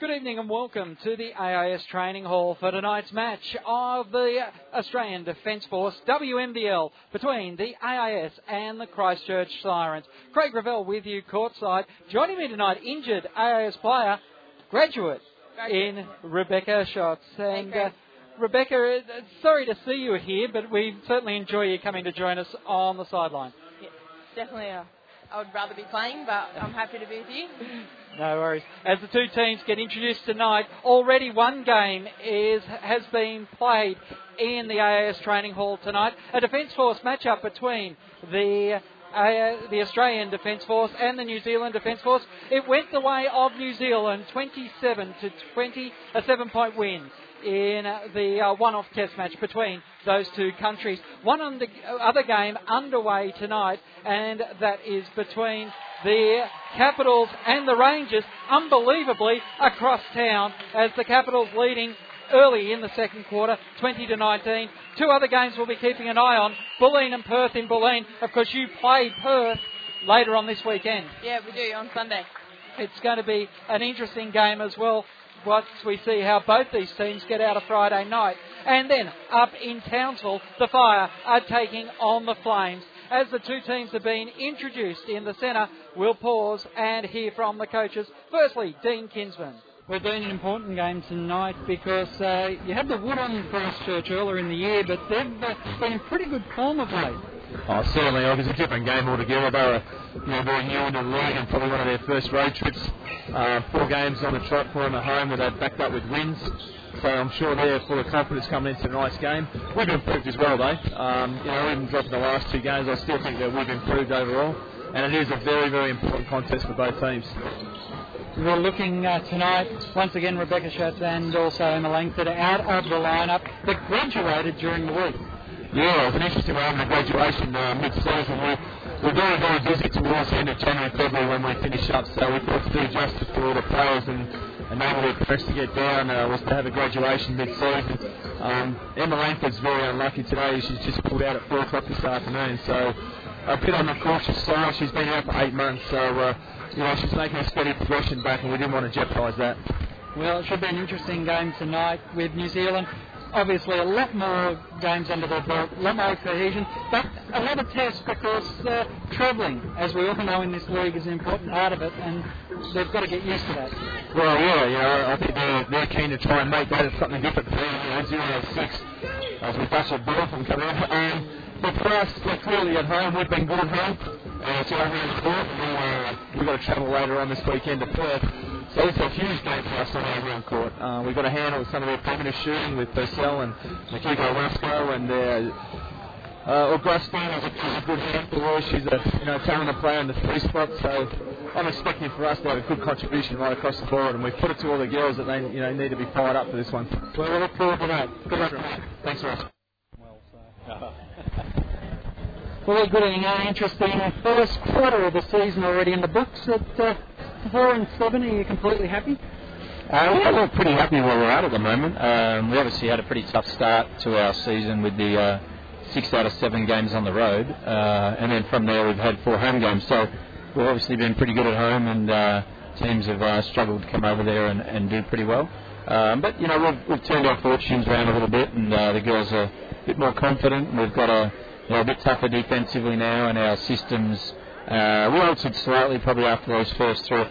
Good evening and welcome to the AIS training hall for tonight's match of the Australian Defence Force WMBL between the AIS and the Christchurch Sirens. Craig Revell with you courtside. Joining me tonight, injured AIS player, graduate in Rebecca Schatzinger. And Rebecca, sorry to see you here, but we certainly enjoy you coming to join us on the sideline. Yes, definitely are. I would rather be playing, but I'm happy to be with you. No worries. As the two teams get introduced tonight, already one game has been played in the AIS training hall tonight. A Defence Force matchup between the Australian Defence Force and the New Zealand Defence Force. It went the way of New Zealand, 27-20, a 7-point win in the one-off test match between those two countries. One other game underway tonight, and that is between the Capitals and the Rangers, unbelievably across town, as the Capitals leading early in the second quarter, 20-19. Two other games we'll be keeping an eye on, Bulleen and Perth in Bulleen. Of course, you play Perth later on this weekend. Yeah, we do, on Sunday. It's going to be an interesting game as well, once we see how both these teams get out of Friday night. And then up in Townsville, the Fire are taking on the Flames. As the two teams have been introduced in the centre, we'll pause and hear from the coaches. Firstly, Dean Kinsman. We've been an important game tonight because you had the wood on Christchurch earlier in the year, but they've been in pretty good form of late. Oh, certainly. It was a different game altogether. They were very new into the league and probably one of their first road trips. Four games on the trot, four at home, where they've backed up with wins. So I'm sure they're full of confidence coming into tonight's game. We've improved as well, though. Even dropping the last two games, I still think that we've improved overall. And it is a very, very important contest for both teams. We're looking tonight, once again, Rebecca Schatz and also Emma Langford out of the lineup that graduated during the week. Yeah, it was an interesting one, having a graduation mid-season. We're very, very busy towards the end of January and February when we finish up, so we thought to do justice to all the players and able to press to get down was to have a graduation mid-season. Emma Langford's very unlucky today. She's just pulled out at 4 o'clock this afternoon, so a bit on the cautious side. She's been out for 8 months, so she's making a steady progression back, and we didn't want to jeopardise that. Well, it should be an interesting game tonight with New Zealand. Obviously, a lot more games under their belt, a lot more cohesion, but a lot of tests because travelling, as we all know in this league, is an important part of it, and they've got to get used to that. Well, I think they're keen to try and make that something different for them. 0-6 as we battle Perth and come out. But for us, we're clearly at home. We've been good at home. It's over in court. We've got to travel later on this weekend to Perth. So it's a huge game for us on our ground court. We've got to handle some of their primitive shooting with Purcell and Nikita Rusko and Augustine is a good hand for us. She's a talented player in the three spot. So I'm expecting for us to have a good contribution right across the board. And we've put it to all the girls that they need to be fired up for this one. Well, we'll look forward to that. Good luck. Thanks for us. Well, good evening. Interesting first quarter of the season already in the books at 4-7. Are you completely happy? We're pretty happy where we're at the moment. We obviously had a pretty tough start to our season with the 6 out of 7 games on the road, and then from there we've had 4 home games. So we've obviously been pretty good at home, and teams have struggled to come over there and do pretty well. But we've turned our fortunes around a little bit, and the girls are a bit more confident. We've got a bit tougher defensively now, and our systems altered slightly probably after those first 3 or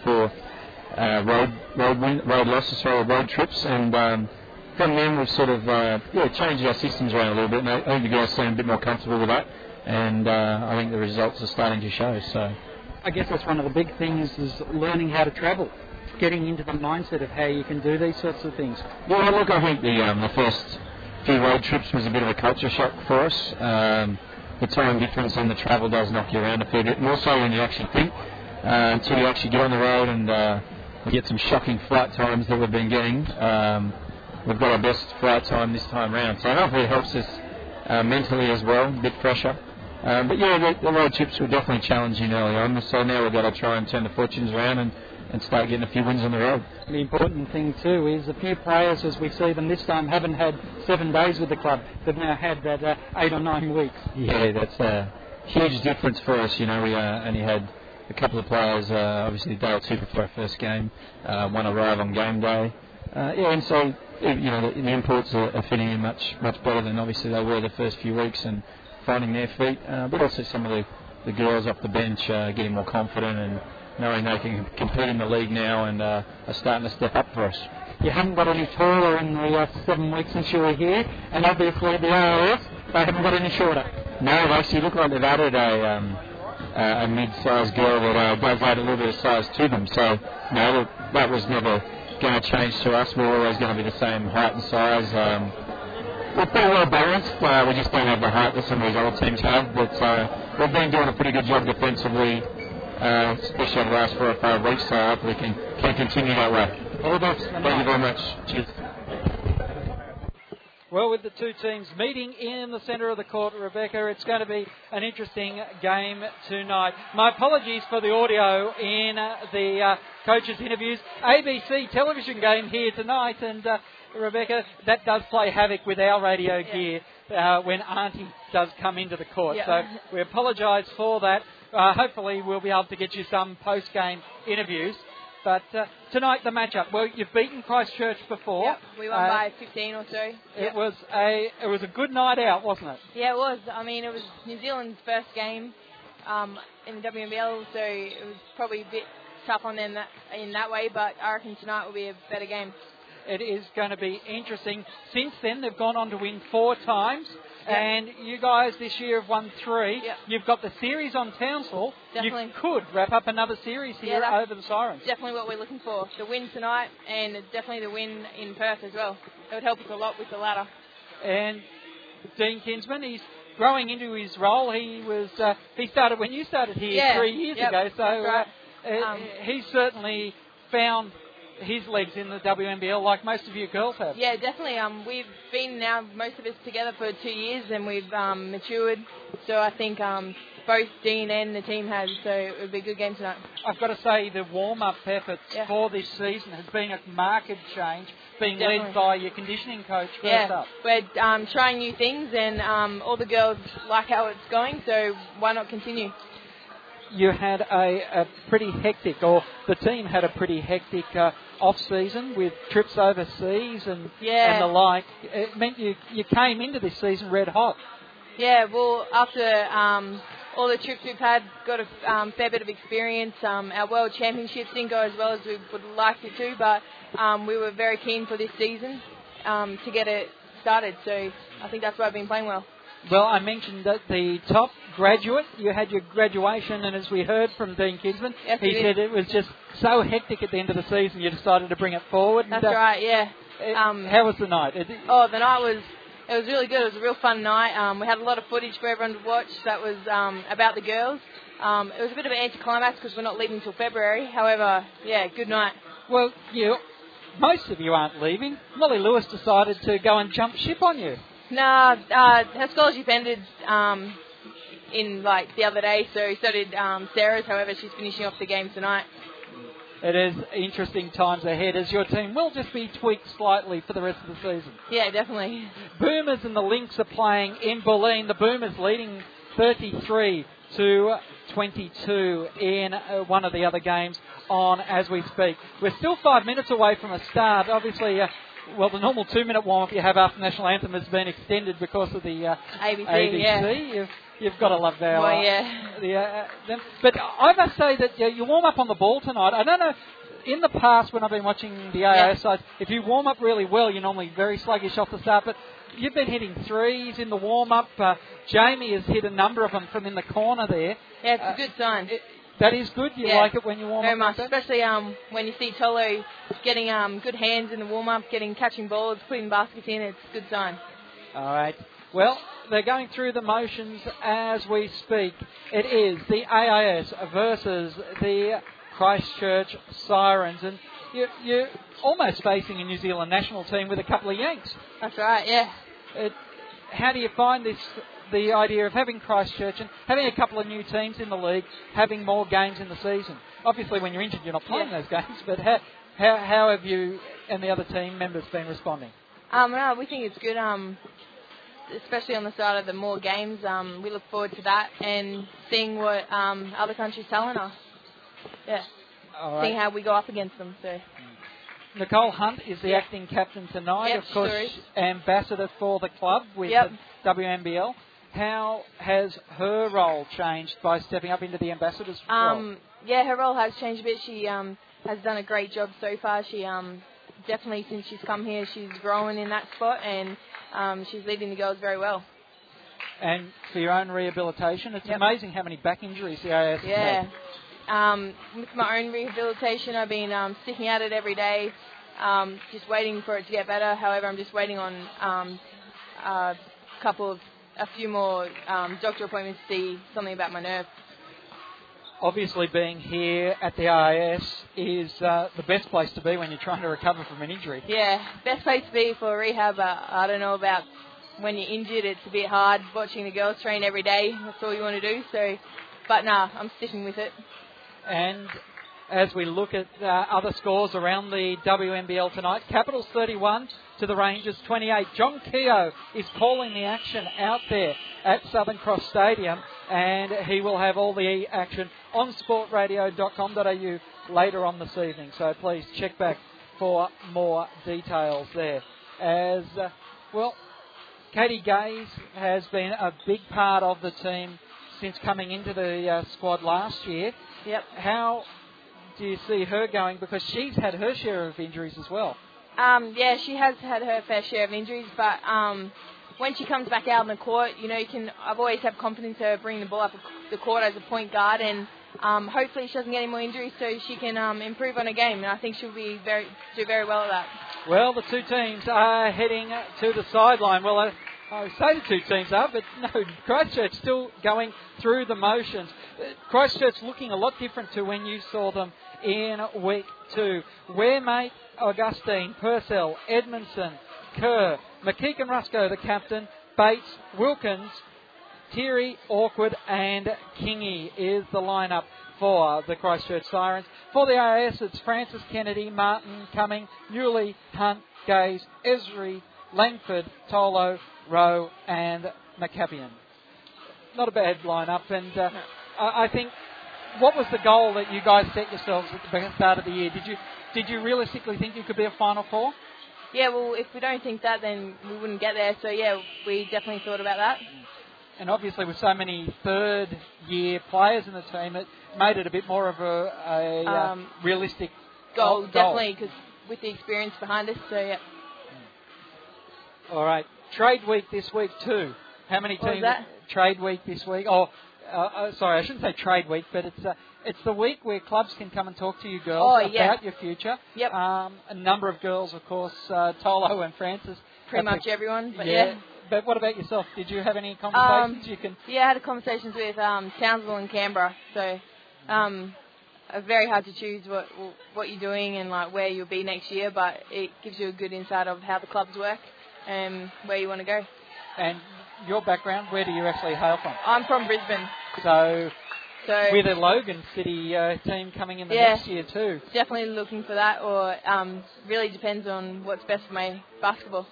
4 road losses or road trips, and from then we've sort of changed our systems around a little bit, and I think the girls seem a bit more comfortable with that, and I think the results are starting to show. So I guess that's one of the big things is learning how to travel, getting into the mindset of how you can do these sorts of things. Well, look, I think the first few road trips was a bit of a culture shock for us. The time difference and the travel does knock you around a fair bit, more so when you actually think, until you actually get on the road and we get some shocking flight times that we've been getting. We've got our best flight time this time round, so hopefully it helps us mentally as well, a bit fresher. But the road trips were definitely challenging early on, so now we've got to try and turn the fortunes around and start getting a few wins on the road. The important thing too is a few players, as we see them this time, haven't had 7 days with the club. They've now had that 8 or 9 weeks. Yeah, that's a huge difference for us. We only had a couple of players, obviously day or two before our first game, one arrive on game day. And so, the imports are fitting in much better than obviously they were the first few weeks and finding their feet. But also some of the girls off the bench getting more confident and knowing they can compete in the league now and are starting to step up for us. You haven't got any taller in the last 7 weeks since you were here, and obviously the AIS, they haven't got any shorter. No, they actually look like they've added a mid-sized girl that does add a little bit of size to them. So, no, that was never going to change to us. We're always going to be the same height and size. We're pretty well balanced. We just don't have the height that some of these other teams have, but we've been doing a pretty good job defensively, especially over the last 4 or 5 weeks, so I hope we can continue that way. All the best. Thank you very much. Cheers. Well, with the two teams meeting in the centre of the court, Rebecca, it's going to be an interesting game tonight. My apologies for the audio in the coaches' interviews. ABC television game here tonight, and Rebecca, that does play havoc with our radio gear when Auntie does come into the court. Yeah. So we apologise for that. Hopefully we'll be able to get you some post-game interviews. But tonight, the matchup. Well, you've beaten Christchurch before. Yep, we won by 15 or so. It was a good night out, wasn't it? Yeah, it was. I mean, it was New Zealand's first game in the WMBL, so it was probably a bit tough on them in that way, but I reckon tonight will be a better game. It is going to be interesting. Since then, they've gone on to win 4 times. And you guys this year have won 3. Yep. You've got the series on Townsville. Definitely. You could wrap up another series here over the Sirens. Definitely what we're looking for. The win tonight and definitely the win in Perth as well. It would help us a lot with the ladder. And Dean Kinsman, he's growing into his role. He started when you started here 3 years ago. So right. He's certainly found his legs in the WNBL like most of you girls have. Yeah, definitely. We've been now, most of us together for 2 years, and we've matured. So I think both Dean and the team has, so it would be a good game tonight. I've got to say the warm-up efforts for this season has been a marked change, being led by your conditioning coach first up. We're trying new things, and all the girls like how it's going, so why not continue? You had the team had a pretty hectic off-season with trips overseas and the like. It meant you came into this season red hot. Yeah, well, after all the trips we've had, got a fair bit of experience. Our World Championships didn't go as well as we would like it to, but we were very keen for this season to get it started. So I think that's why I've been playing well. Well, I mentioned that the top graduate, you had your graduation, and as we heard from Dean Kinsman, he said it was just so hectic at the end of the season you decided to bring it forward. That's right, yeah. How was the night? It was really good. It was a real fun night. We had a lot of footage for everyone to watch that was about the girls. It was a bit of an anticlimax because we're not leaving until February. However, good night. Well, most of you aren't leaving. Molly Lewis decided to go and jump ship on you. No, her scholarship ended in like the other day, so did Sarah's. However, she's finishing off the game tonight. It is interesting times ahead as your team will just be tweaked slightly for the rest of the season. Yeah, definitely. Boomers and the Lynx are playing in Bulleen. The Boomers leading 33-22 in one of the other games on as we speak. We're still 5 minutes away from a start. Obviously, the normal 2-minute warm-up you have after National Anthem has been extended because of the ABC. Yeah. You've got to love that. Well, them. But I must say that you warm up on the ball tonight. I don't know, in the past when I've been watching the AIS sides, if you warm up really well, you're normally very sluggish off the start, but you've been hitting threes in the warm-up. Jamie has hit a number of them from in the corner there. Yeah, it's a good sign. That is good. You like it when you warm up. Very much, especially when you see Tolo getting good hands in the warm up, catching balls, putting baskets in. It's a good sign. All right. Well, they're going through the motions as we speak. It is the AIS versus the Christchurch Sirens, and you're almost facing a New Zealand national team with a couple of Yanks. That's right. Yeah. How do you find this? The idea of having Christchurch and having a couple of new teams in the league, having more games in the season. Obviously, when you're injured, you're not playing those games, but how have you and the other team members been responding? No, we think it's good, especially on the side of the more games. We look forward to that and seeing what other countries telling us. yeah, right, see how we go up against them. So Nicole Hunt is the acting captain tonight, of course, ambassador for the club with the WMBL. How has her role changed by stepping up into the ambassador's role? Yeah, her role has changed a bit. She has done a great job so far. She definitely, since she's come here, she's grown in that spot, and she's leading the girls very well. And for your own rehabilitation, it's amazing how many back injuries the AIS has had. With my own rehabilitation, I've been sticking at it every day, just waiting for it to get better. However, I'm just waiting on a few more doctor appointments to see something about my nerve. Obviously, being here at the AIS is the best place to be when you're trying to recover from an injury. Yeah, best place to be for rehab. I don't know about when you're injured. It's a bit hard watching the girls train every day. That's all you want to do. So, but nah, I'm sticking with it. And as we look at other scores around the WMBL tonight, Capitals 31 to the Rangers 28. John Keogh is calling the action out there at Southern Cross Stadium, and he will have all the action on sportradio.com.au later on this evening. So please check back for more details there. As well, Katie Gaze has been a big part of the team since coming into the squad last year. Yep. How do you see her going? Because she's had her share of injuries as well. Yeah, she has had her fair share of injuries, but when she comes back out on the court, you know, I've always had confidence in her bringing the ball up the court as a point guard, and hopefully she doesn't get any more injuries so she can improve on her game, and I think she'll be do very well at that. Well, the two teams are heading to the sideline. Well, I say the two teams are, but no, Christchurch still going through the motions. Christchurch looking a lot different to when you saw them in week two. Wermate, Augustine, Purcell, Edmondson, Kerr, McKeek and Rusko, the captain, Bates, Wilkins, Teary, Awkward and Kingy is the lineup for the Christchurch Sirens. For the AIS, it's Francis, Kennedy, Martin, Cumming, Newley, Hunt, Gaze, Esri, Langford, Tolo, Rowe and McCabian. Not a bad lineup, and I think, what was the goal that you guys set yourselves at the start of the year? Did you realistically think you could be a Final Four? Yeah, well, if we don't think that, then we wouldn't get there. So, yeah, we definitely thought about that. And obviously with so many third-year players in the team, it made it a bit more of a realistic goal. Definitely, because with the experience behind us, so, yeah. All right. Trade week this week, too. How many teams? Trade week this week. Oh, sorry, I shouldn't say trade week, but it's the week where clubs can come and talk to you girls about your future. Yep. A number of girls, of course, Tolo and Francis. Pretty much everyone, but yeah. But what about yourself? Did you have any conversations? Yeah, I had conversations with Townsville and Canberra, so very hard to choose what you're doing and like where you'll be next year, but it gives you a good insight of how the clubs work and where you want to go. And your background, where do you actually hail from? I'm from Brisbane. So with a Logan City team coming in the next year too. Definitely looking for that, or really depends on what's best for my basketball.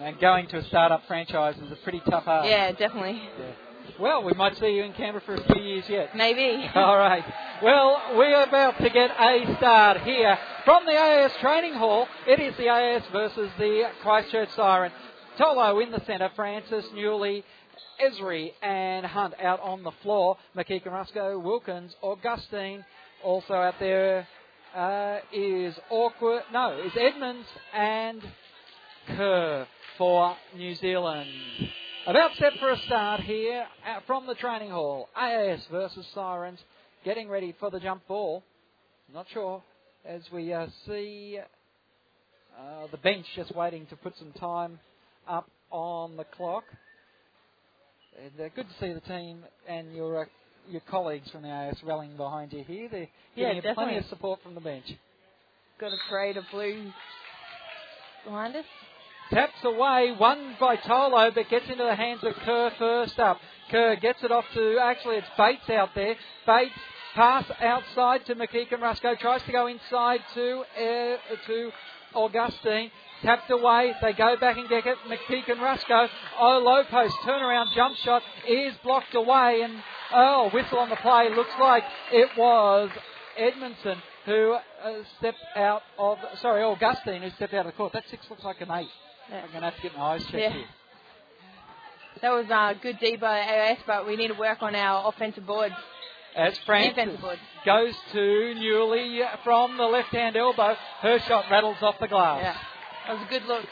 And going to a start-up franchise is a pretty tough ask. Yeah, definitely. Yeah. Well, we might see you in Canberra for a few years yet. Maybe. All right. Well, we're about to get a start here from the AIS Training Hall. It is the AIS versus the Christchurch Sirens. Tolo in the centre, Francis, Newley, Esri and Hunt out on the floor. McKeek and Rusko, Wilkins, Augustine also out there is Edmonds and Kerr for New Zealand. About set for a start here from the training hall. AIS versus Sirens getting ready for the jump ball. Not sure as we see the bench just waiting to put some time up on the clock. Good to see the team and your colleagues from the AIS rallying behind you here. They're getting plenty of support from the bench. Got a parade of blue behind us. Taps away, won by Tolo, but gets into the hands of Kerr first up. Kerr gets it off to, actually it's Bates out there. Bates pass outside to McKeek and Rusko, tries to go inside to Augustine. Tapped away, they go back and get it. McPeak and Rusko. Oh, low post turnaround jump shot is blocked away, and whistle on the play. Looks like it was Edmondson, who stepped out of... Sorry, Augustine, who stepped out of the court. That six looks like an eight. Yeah. I'm going to have to get my eyes checked here. That was good D by AIS, but we need to work on our offensive boards. As Francis goes to Newley from the left-hand elbow, her shot rattles off the glass. Yeah, that was a good look.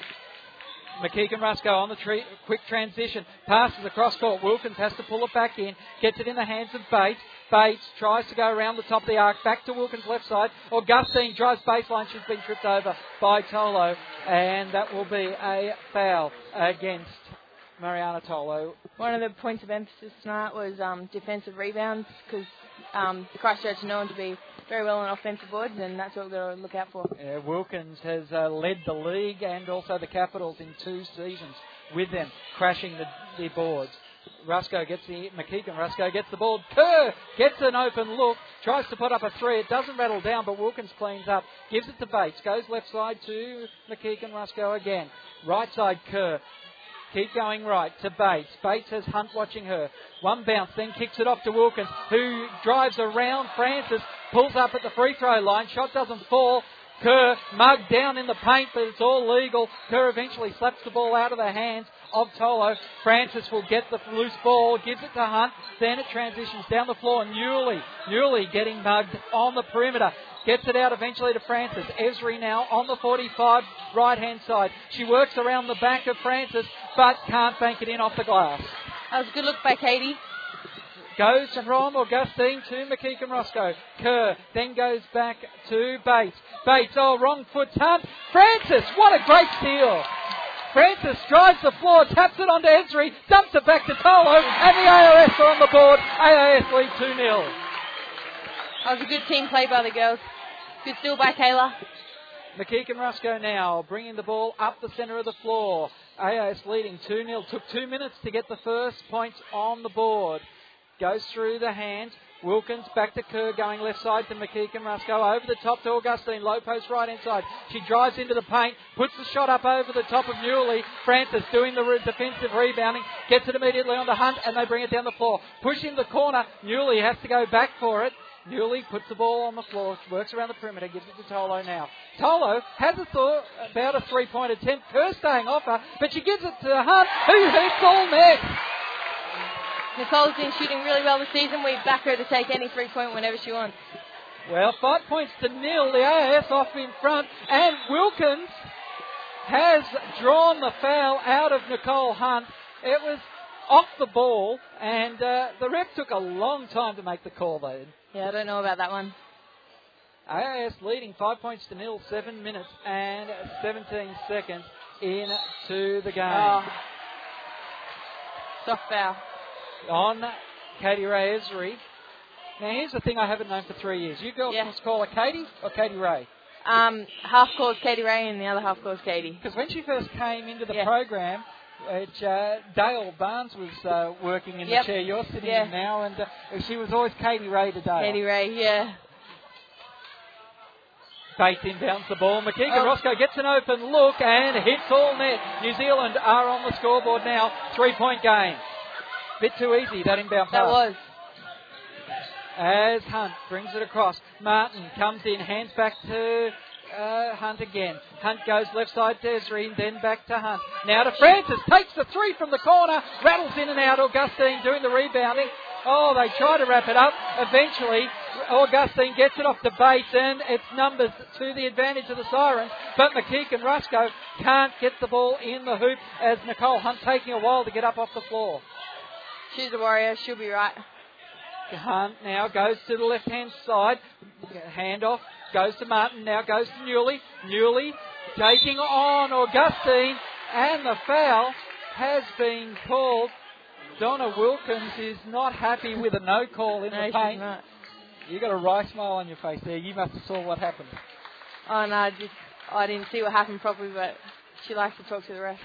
McKeek and Rusko on the quick transition. Passes across court. Wilkins has to pull it back in. Gets it in the hands of Bates. Bates tries to go around the top of the arc. Back to Wilkins' left side. Augustine drives baseline. She's been tripped over by Tolo. And that will be a foul against Mariana Tolo. One of the points of emphasis tonight was defensive rebounds, because the Christchurch are known to be very well on offensive boards, and that's what we've got to look out for. Yeah, Wilkins has led the league and also the Capitals in two seasons with them, crashing the boards. McKeek and Rusko gets the ball. Kerr gets an open look, tries to put up a three. It doesn't rattle down, but Wilkins cleans up, gives it to Bates, goes left side to McKeek and Rusko again. Right side, Kerr. Keep going right to Bates. Bates has Hunt watching her. One bounce, then kicks it off to Wilkins, who drives around Francis, pulls up at the free throw line. Shot doesn't fall. Kerr mugged down in the paint, but it's all legal. Kerr eventually slaps the ball out of the hands of Tolo. Francis will get the loose ball, gives it to Hunt. Then it transitions down the floor. Newley getting mugged on the perimeter. Gets it out eventually to Francis. Esri now on the 45 right-hand side. She works around the back of Francis, but can't bank it in off the glass. That was a good look by Katie. Goes from Augustine to McKeek and Rusko. Kerr then goes back to Bates. Bates, wrong foot tap. Francis, what a great steal. Francis drives the floor, taps it onto Esri, dumps it back to Tolo, and the AIS are on the board. AIS lead 2-0. That was a good team play by the girls. Good steal by Kayla. McKeek and Rusko now bringing the ball up the centre of the floor. AIS leading 2-0. Took 2 minutes to get the first point on the board. Goes through the hand. Wilkins back to Kerr, going left side to McKeek and Rusko. Over the top to Augustine. Low post right inside. She drives into the paint. Puts the shot up over the top of Newley. Francis doing the defensive rebounding. Gets it immediately on the Hunt, and they bring it down the floor. Push in the corner. Newley has to go back for it. Newley puts the ball on the floor, works around the perimeter, gives it to Tolo now. Tolo has a thought about a three-point attempt. Kerr staying off her, but she gives it to Hunt, who hits all net. Nicole's been shooting really well this season. We back her to take any three-point whenever she wants. Well, 5 points to nil. The AIS off in front, and Wilkins has drawn the foul out of Nicole Hunt. It was off the ball, and the ref took a long time to make the call, though. Yeah, I don't know about that one. AIS leading 5 points to nil, 7 minutes and 17 seconds into the game. Oh. Soft foul on Katie Ray Esri. Now, here's the thing I haven't known for 3 years. You girls must call her Katie or Katie Ray? Half calls Katie Ray and the other half calls Katie. Because when she first came into the program... Which Dale Barnes was working in the chair you're sitting in now, and she was always Katie Ray today. Katie Ray, yeah. Bates inbounds the ball. McKeek and Rusko gets an open look and hits all net. New Zealand are on the scoreboard now. 3 point game. Bit too easy, that inbound pass. That was. As Hunt brings it across. Martin comes in, hands back to... Hunt again. Hunt goes left side to Esri, then back to Hunt. Now to Francis, takes the three from the corner, rattles in and out. Augustine doing the rebounding. Oh, they try to wrap it up. Eventually, Augustine gets it off to Bates, and it's numbers to the advantage of the Sirens. But McKeek and Rusko can't get the ball in the hoop, as Nicole Hunt taking a while to get up off the floor. She's a warrior. She'll be right. Hunt now goes to the left-hand side. Handoff. Goes to Martin, now goes to Newley. Newley taking on Augustine, and the foul has been called. Donna Wilkins is not happy with a no call in the paint. You got a wry smile on your face there. You must have saw what happened. Oh, no, I didn't see what happened properly, but she likes to talk to the ref.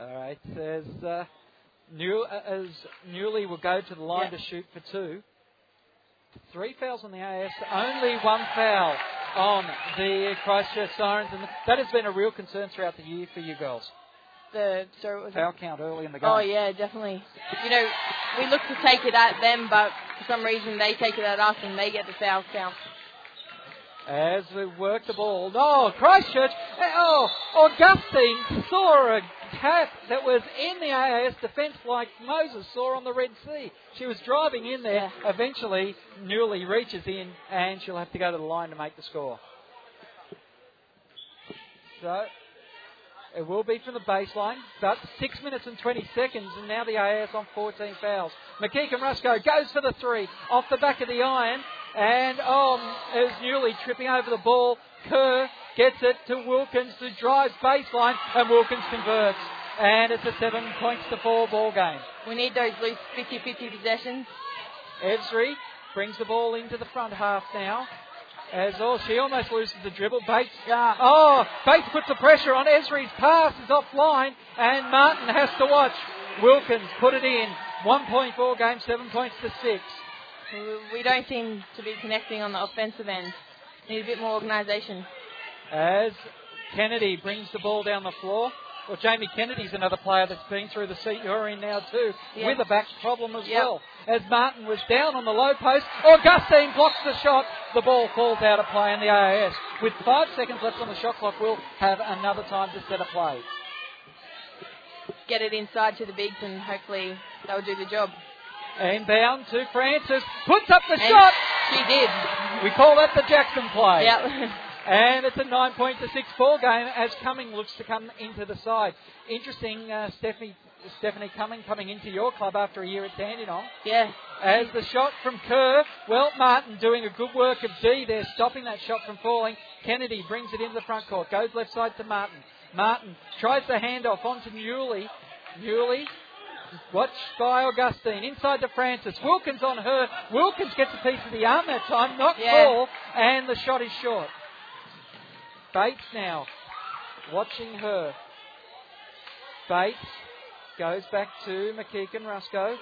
All right, as Newley will go to the line to shoot for two. 3 fouls on the AIS, only 1 foul on the Christchurch Sirens, and that has been a real concern throughout the year for you girls. What was foul count early in the game. Oh yeah, definitely. You know, we look to take it at them, but for some reason they take it at us and they get the foul count. as they work the ball. No, Christchurch. Oh, Augustine saw a tap that was in the AIS defence like Moses saw on the Red Sea. She was driving in there. Eventually, Newley reaches in and she'll have to go to the line to make the score. So it will be from the baseline, but 6 minutes and 20 seconds, and now the AIS on 14 fouls. McKeek and Rusko goes for the three off the back of the iron, and is Newley tripping over the ball. Kerr gets it to Wilkins, who drives baseline, and Wilkins converts. And it's a 7-4 ball game. We need those loose 50-50 possessions. Esri brings the ball into the front half now. She almost loses the dribble. Bates. Yeah. Oh, Bates puts the pressure on. Esri's pass is offline, and Martin has to watch. Wilkins put it in. 1-4 game, 7 points to 6. We don't seem to be connecting on the offensive end. Need a bit more organisation. As Kennedy brings the ball down the floor. Well, Jamie Kennedy's another player that's been through the seat you're in now too, with a back problem as well. As Martin was down on the low post, Augustine blocks the shot. The ball falls out of play in the AIS. With 5 seconds left on the shot clock, we'll have another time to set a play. Get it inside to the bigs and hopefully they'll do the job. Inbound to Francis. Puts up the shot. She did. We call that the Jackson play. Yep. And it's a 9-6 ball game as Cumming looks to come into the side. Interesting, Stephanie Cumming coming into your club after a year at Dandenong. Yeah. As the shot from Kerr, Martin doing a good work of D there, stopping that shot from falling. Kennedy brings it into the front court, goes left side to Martin. Martin tries the handoff onto Newley. Newley, watched by Augustine, inside to Francis. Wilkins on her. Wilkins gets a piece of the arm that time, not fall, and the shot is short. Bates now, watching her. Bates goes back to McKeek and Rusko.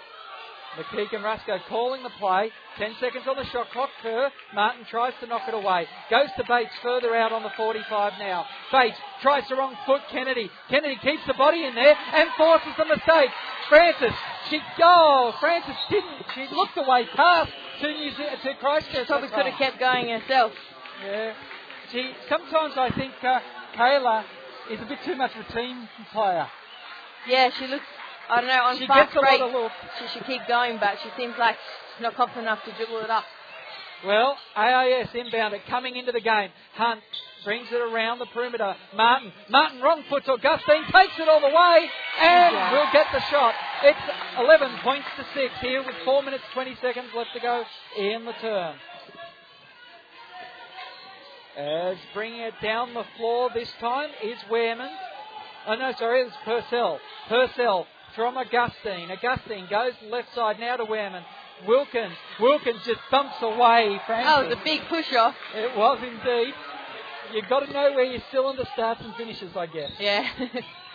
McKeek and Rusko calling the play. 10 seconds on the shot clock. Kerr. Martin tries to knock it away. Goes to Bates further out on the 45 now. Bates tries the wrong foot. Kennedy. Kennedy keeps the body in there and forces the mistake. Francis. Francis didn't. She looked away past to Christchurch. She probably could have kept going herself. Yeah. Sometimes I think Kayla is a bit too much of a team player. Yeah, she looks, I don't know, on she fast break, she should keep going, but she seems like she's not confident enough to dribble it up. Well, AIS inbound it, coming into the game. Hunt brings it around the perimeter. Martin wrong foots. Augustine takes it all the way and will get the shot. It's 11-6 here with 4 minutes, 20 seconds left to go in the turn. As bringing it down the floor this time is it's Purcell. Purcell from Augustine. Augustine goes left side now to Wehrman. Wilkins just bumps away. Francis. Oh, it was a big push-off. It was indeed. You've got to know where your cylinder starts and finishes, I guess. Yeah.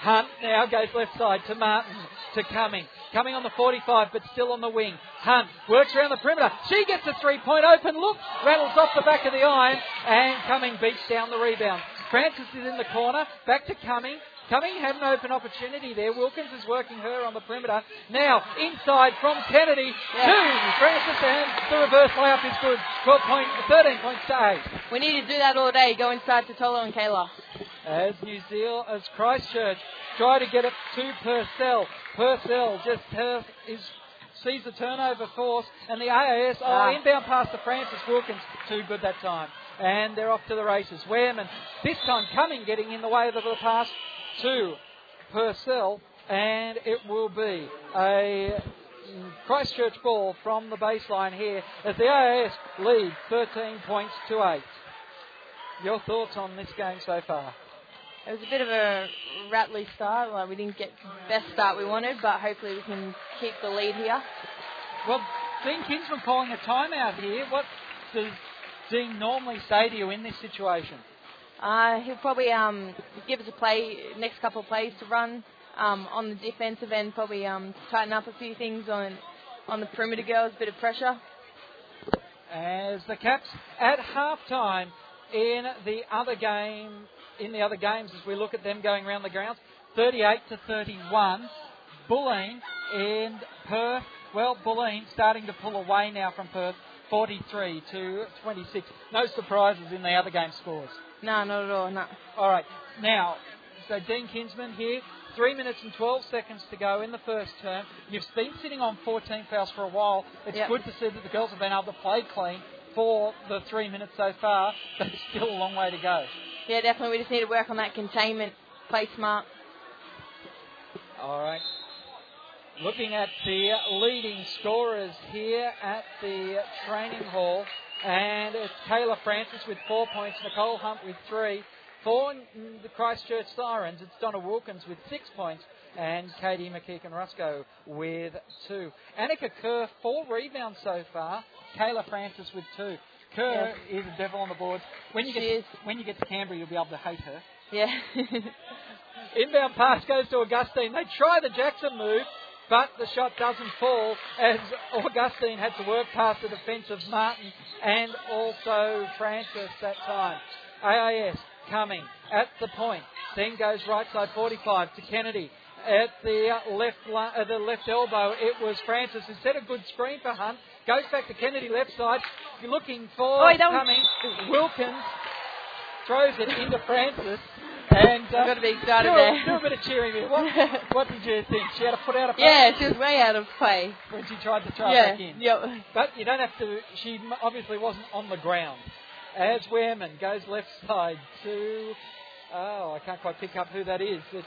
Hunt now goes left side to Martin, to Cumming. Cumming on the 45, but still on the wing. Hunt works around the perimeter. She gets a three-point open look. Rattles off the back of the iron, and Cumming beats down the rebound. Francis is in the corner. Back to Cumming. Cumming had an open opportunity there. Wilkins is working her on the perimeter. Now, inside from Kennedy to Francis, and the reverse layup is good. 13 points to 8. We need to do that all day. Go inside to Tolo and Kayla. As New Zealand, as Christchurch try to get it to Purcell. Purcell just sees the turnover force, and the AIS inbound pass to Francis. Wilkins too good that time, and they're off to the races. Wehrman this time Cumming getting in the way of the pass to Purcell, and it will be a Christchurch ball from the baseline here as the AIS lead 13-8. Your thoughts on this game so far? It was a bit of a rattly start. Like, we didn't get the best start we wanted, but hopefully we can keep the lead here. Well, Dean Kinsman calling a timeout here. What does Dean normally say to you in this situation? He'll probably give us a play, next couple of plays to run on the defensive end, probably tighten up a few things on the perimeter girls, a bit of pressure. As the Caps at halftime. In the other games, as we look at them going around the grounds, 38-31, Bulleen and Perth. Well, Bulleen starting to pull away now from Perth. 43-26. No surprises in the other game scores. No, not at all. No. All right. Now, so Dean Kinsman here. 3 minutes and 12 seconds to go in the first term. You've been sitting on 14 fouls for a while. It's good to see that the girls have been able to play clean for the 3 minutes so far, but it's still a long way to go. Yeah, definitely. We just need to work on that containment. Play smart. All right. Looking at the leading scorers here at the training hall, and it's Kayla Francis with 4 points, Nicole Hunt with 3. For the Christchurch Sirens, it's Donna Wilkins with 6 points and Katie McKeek and Rusko with 2. Annika Kerr, 4 rebounds so far. Kayla Francis with 2. Kerr is a devil on the boards. When you get to Canberra, you'll be able to hate her. Yeah. Inbound pass goes to Augustine. They try the Jackson move, but the shot doesn't fall as Augustine had to work past the defence of Martin and also Francis that time. AIS. Coming at the point, then goes right side 45 to Kennedy at the left elbow. It was Francis who set a good screen for Hunt. Goes back to Kennedy left side, looking for Cumming. Wilkins throws it into Francis, and got to be excited there. Do a bit of cheering here. What did you think? She had a foot out of play. Yeah, she was way out of play when she tried to throw back in. Yeah. But you don't have to. She obviously wasn't on the ground. As Wehrman goes left side to, I can't quite pick up who that is. It's,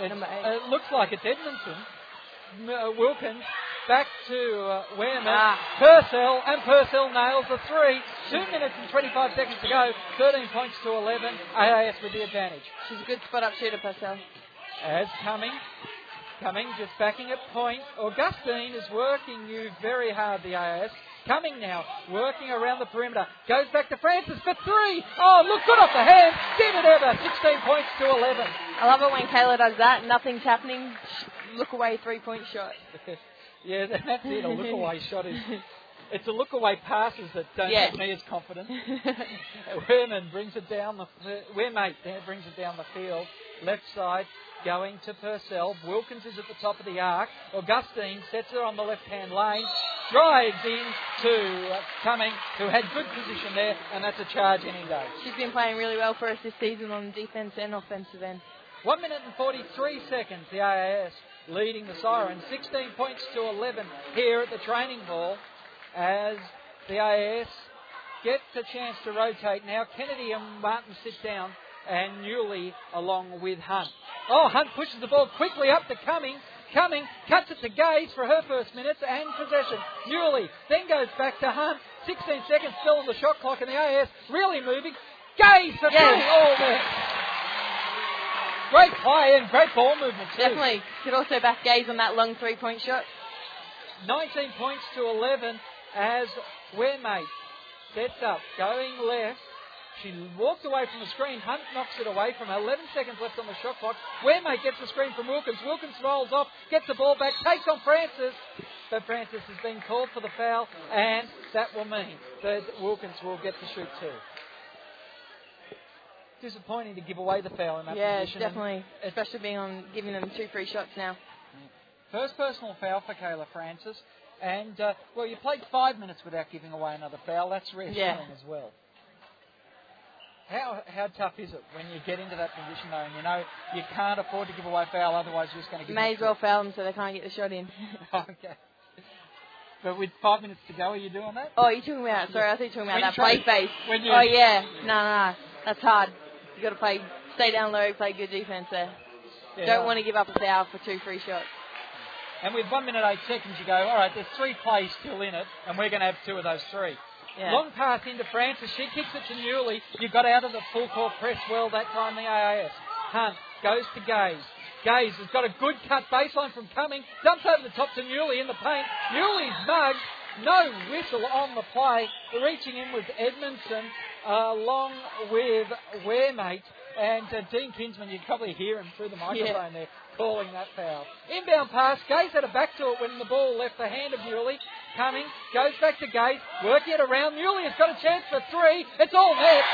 it looks like it's Edmondson. Wilkins back to Wehrman. Purcell, and Purcell nails the 3. 2 minutes and 25 seconds to go. 13 points to 11. AIS with the advantage. She's a good spot-up shooter, Purcell. As Cumming just backing at point. Augustine is working you very hard, the AIS. Coming now, working around the perimeter. Goes back to Francis for 3. Oh, look, good off the hand. Did it ever. 16 points to 11. I love it when Kayla does that. Nothing's happening. Look away 3-point shot. Yeah, that's it. A look away shot is. It's a look away passes that don't make me as confident. Wehrman brings it down the. Wehrmate there brings it down the field. Left side going to Purcell. Wilkins is at the top of the arc. Augustine sets her on the left-hand lane. Drives in to Cumming, who had good position there, and that's a charge any day. She's been playing really well for us this season on defence and offensive end. 1 minute and 43 seconds, the AIS leading the Sirens. 16 points to 11 here at the training hall as the AIS gets a chance to rotate. Now Kennedy and Martin sit down, and Newley along with Hunt. Oh, Hunt pushes the ball quickly up to Cumming. Cumming cuts it to Gaze for her first minutes and possession. Newley then goes back to Hunt. 16 seconds still on the shot clock, and the AIS really moving. Gaze for three. Oh, man. Great play and great ball movement too. Definitely. Could also back Gaze on that long 3-point shot. 19 points to 11 as Wehrmate sets up, going left. She walked away from the screen. Hunt knocks it away from her. 11 seconds left on the shot clock. Wehrmate gets the screen from Wilkins. Wilkins rolls off, gets the ball back, takes on Francis. But Francis has been called for the foul, and that will mean that Wilkins will get to shoot too. Disappointing to give away the foul in that position. Yeah, definitely. Especially giving them 2 free shots now. First personal foul for Kayla Francis. And, you played 5 minutes without giving away another foul. That's reassuring as well. How tough is it when you get into that position, though, and you know you can't afford to give away foul, otherwise you're just going to give may as well foul them so they can't get the shot in. Okay. But with 5 minutes to go, are you doing that? Oh, you're talking about, sorry, I think you're talking about that play face. Oh, yeah. No. That's hard. You've got to stay down low, play good defence there. Yeah, don't want to give up a foul for 2 free shots. And with 1 minute, 8 seconds, you go, all right, there's 3 plays still in it, and we're going to have 2 of those 3. Yeah. Long pass into Francis. She kicks it to Newley. You got out of the full court press well that time, the AIS. Hunt goes to Gaze. Gaze has got a good cut baseline from Cumming. Dumps over the top to Newley in the paint. Newley's mugged. No whistle on the play. Reaching in was Edmondson along with Wehrmate. And Dean Kinsman, you can probably hear him through the microphone there calling that foul. Inbound pass. Gaze had a back to it when the ball left the hand of Newley. Cumming goes back to Gaze, working it around. Newley has got a chance for 3. It's all net.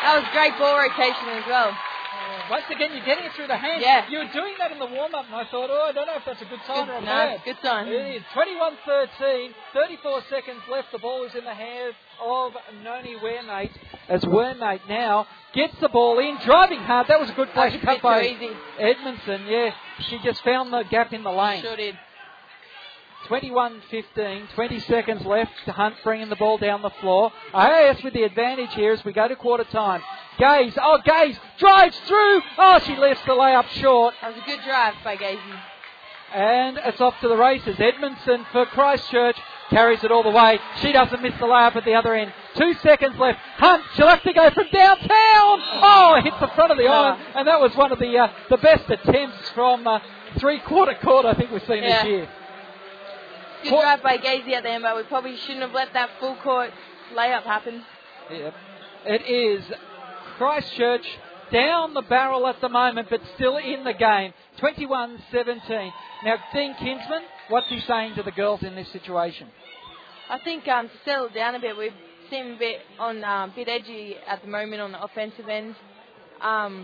That was great ball rotation as well. Once again, you're getting it through the hands. Yeah. You were doing that in the warm-up, and I thought, I don't know if that's a good sign or a bad. Good sign. It is 21-13, 34 seconds left. The ball is in the hands of Noni Wermate, as Wermate now gets the ball in, driving hard. That was a good flash cut by Edmondson. Yeah, she just found the gap in the lane. Sure did. 21-15, 20 seconds left. Hunt bringing the ball down the floor. AIS with the advantage here as we go to quarter time. Gaze drives through. She lifts the layup short. That was a good drive by Gaze. And it's off to the races. Edmondson for Christchurch carries it all the way. She doesn't miss the layup at the other end. 2 seconds left. Hunt, she'll have to go from downtown. Hits the front of the iron. And that was one of the best attempts from three-quarter court I think we've seen this year. Good drive by Gazy at the end, but we probably shouldn't have let that full court layup happen. Yep. It is Christchurch down the barrel at the moment, but still in the game. 21-17. Now, Dean Kinsman, what's he saying to the girls in this situation? I think to settle down a bit. We seem a bit bit edgy at the moment on the offensive end. I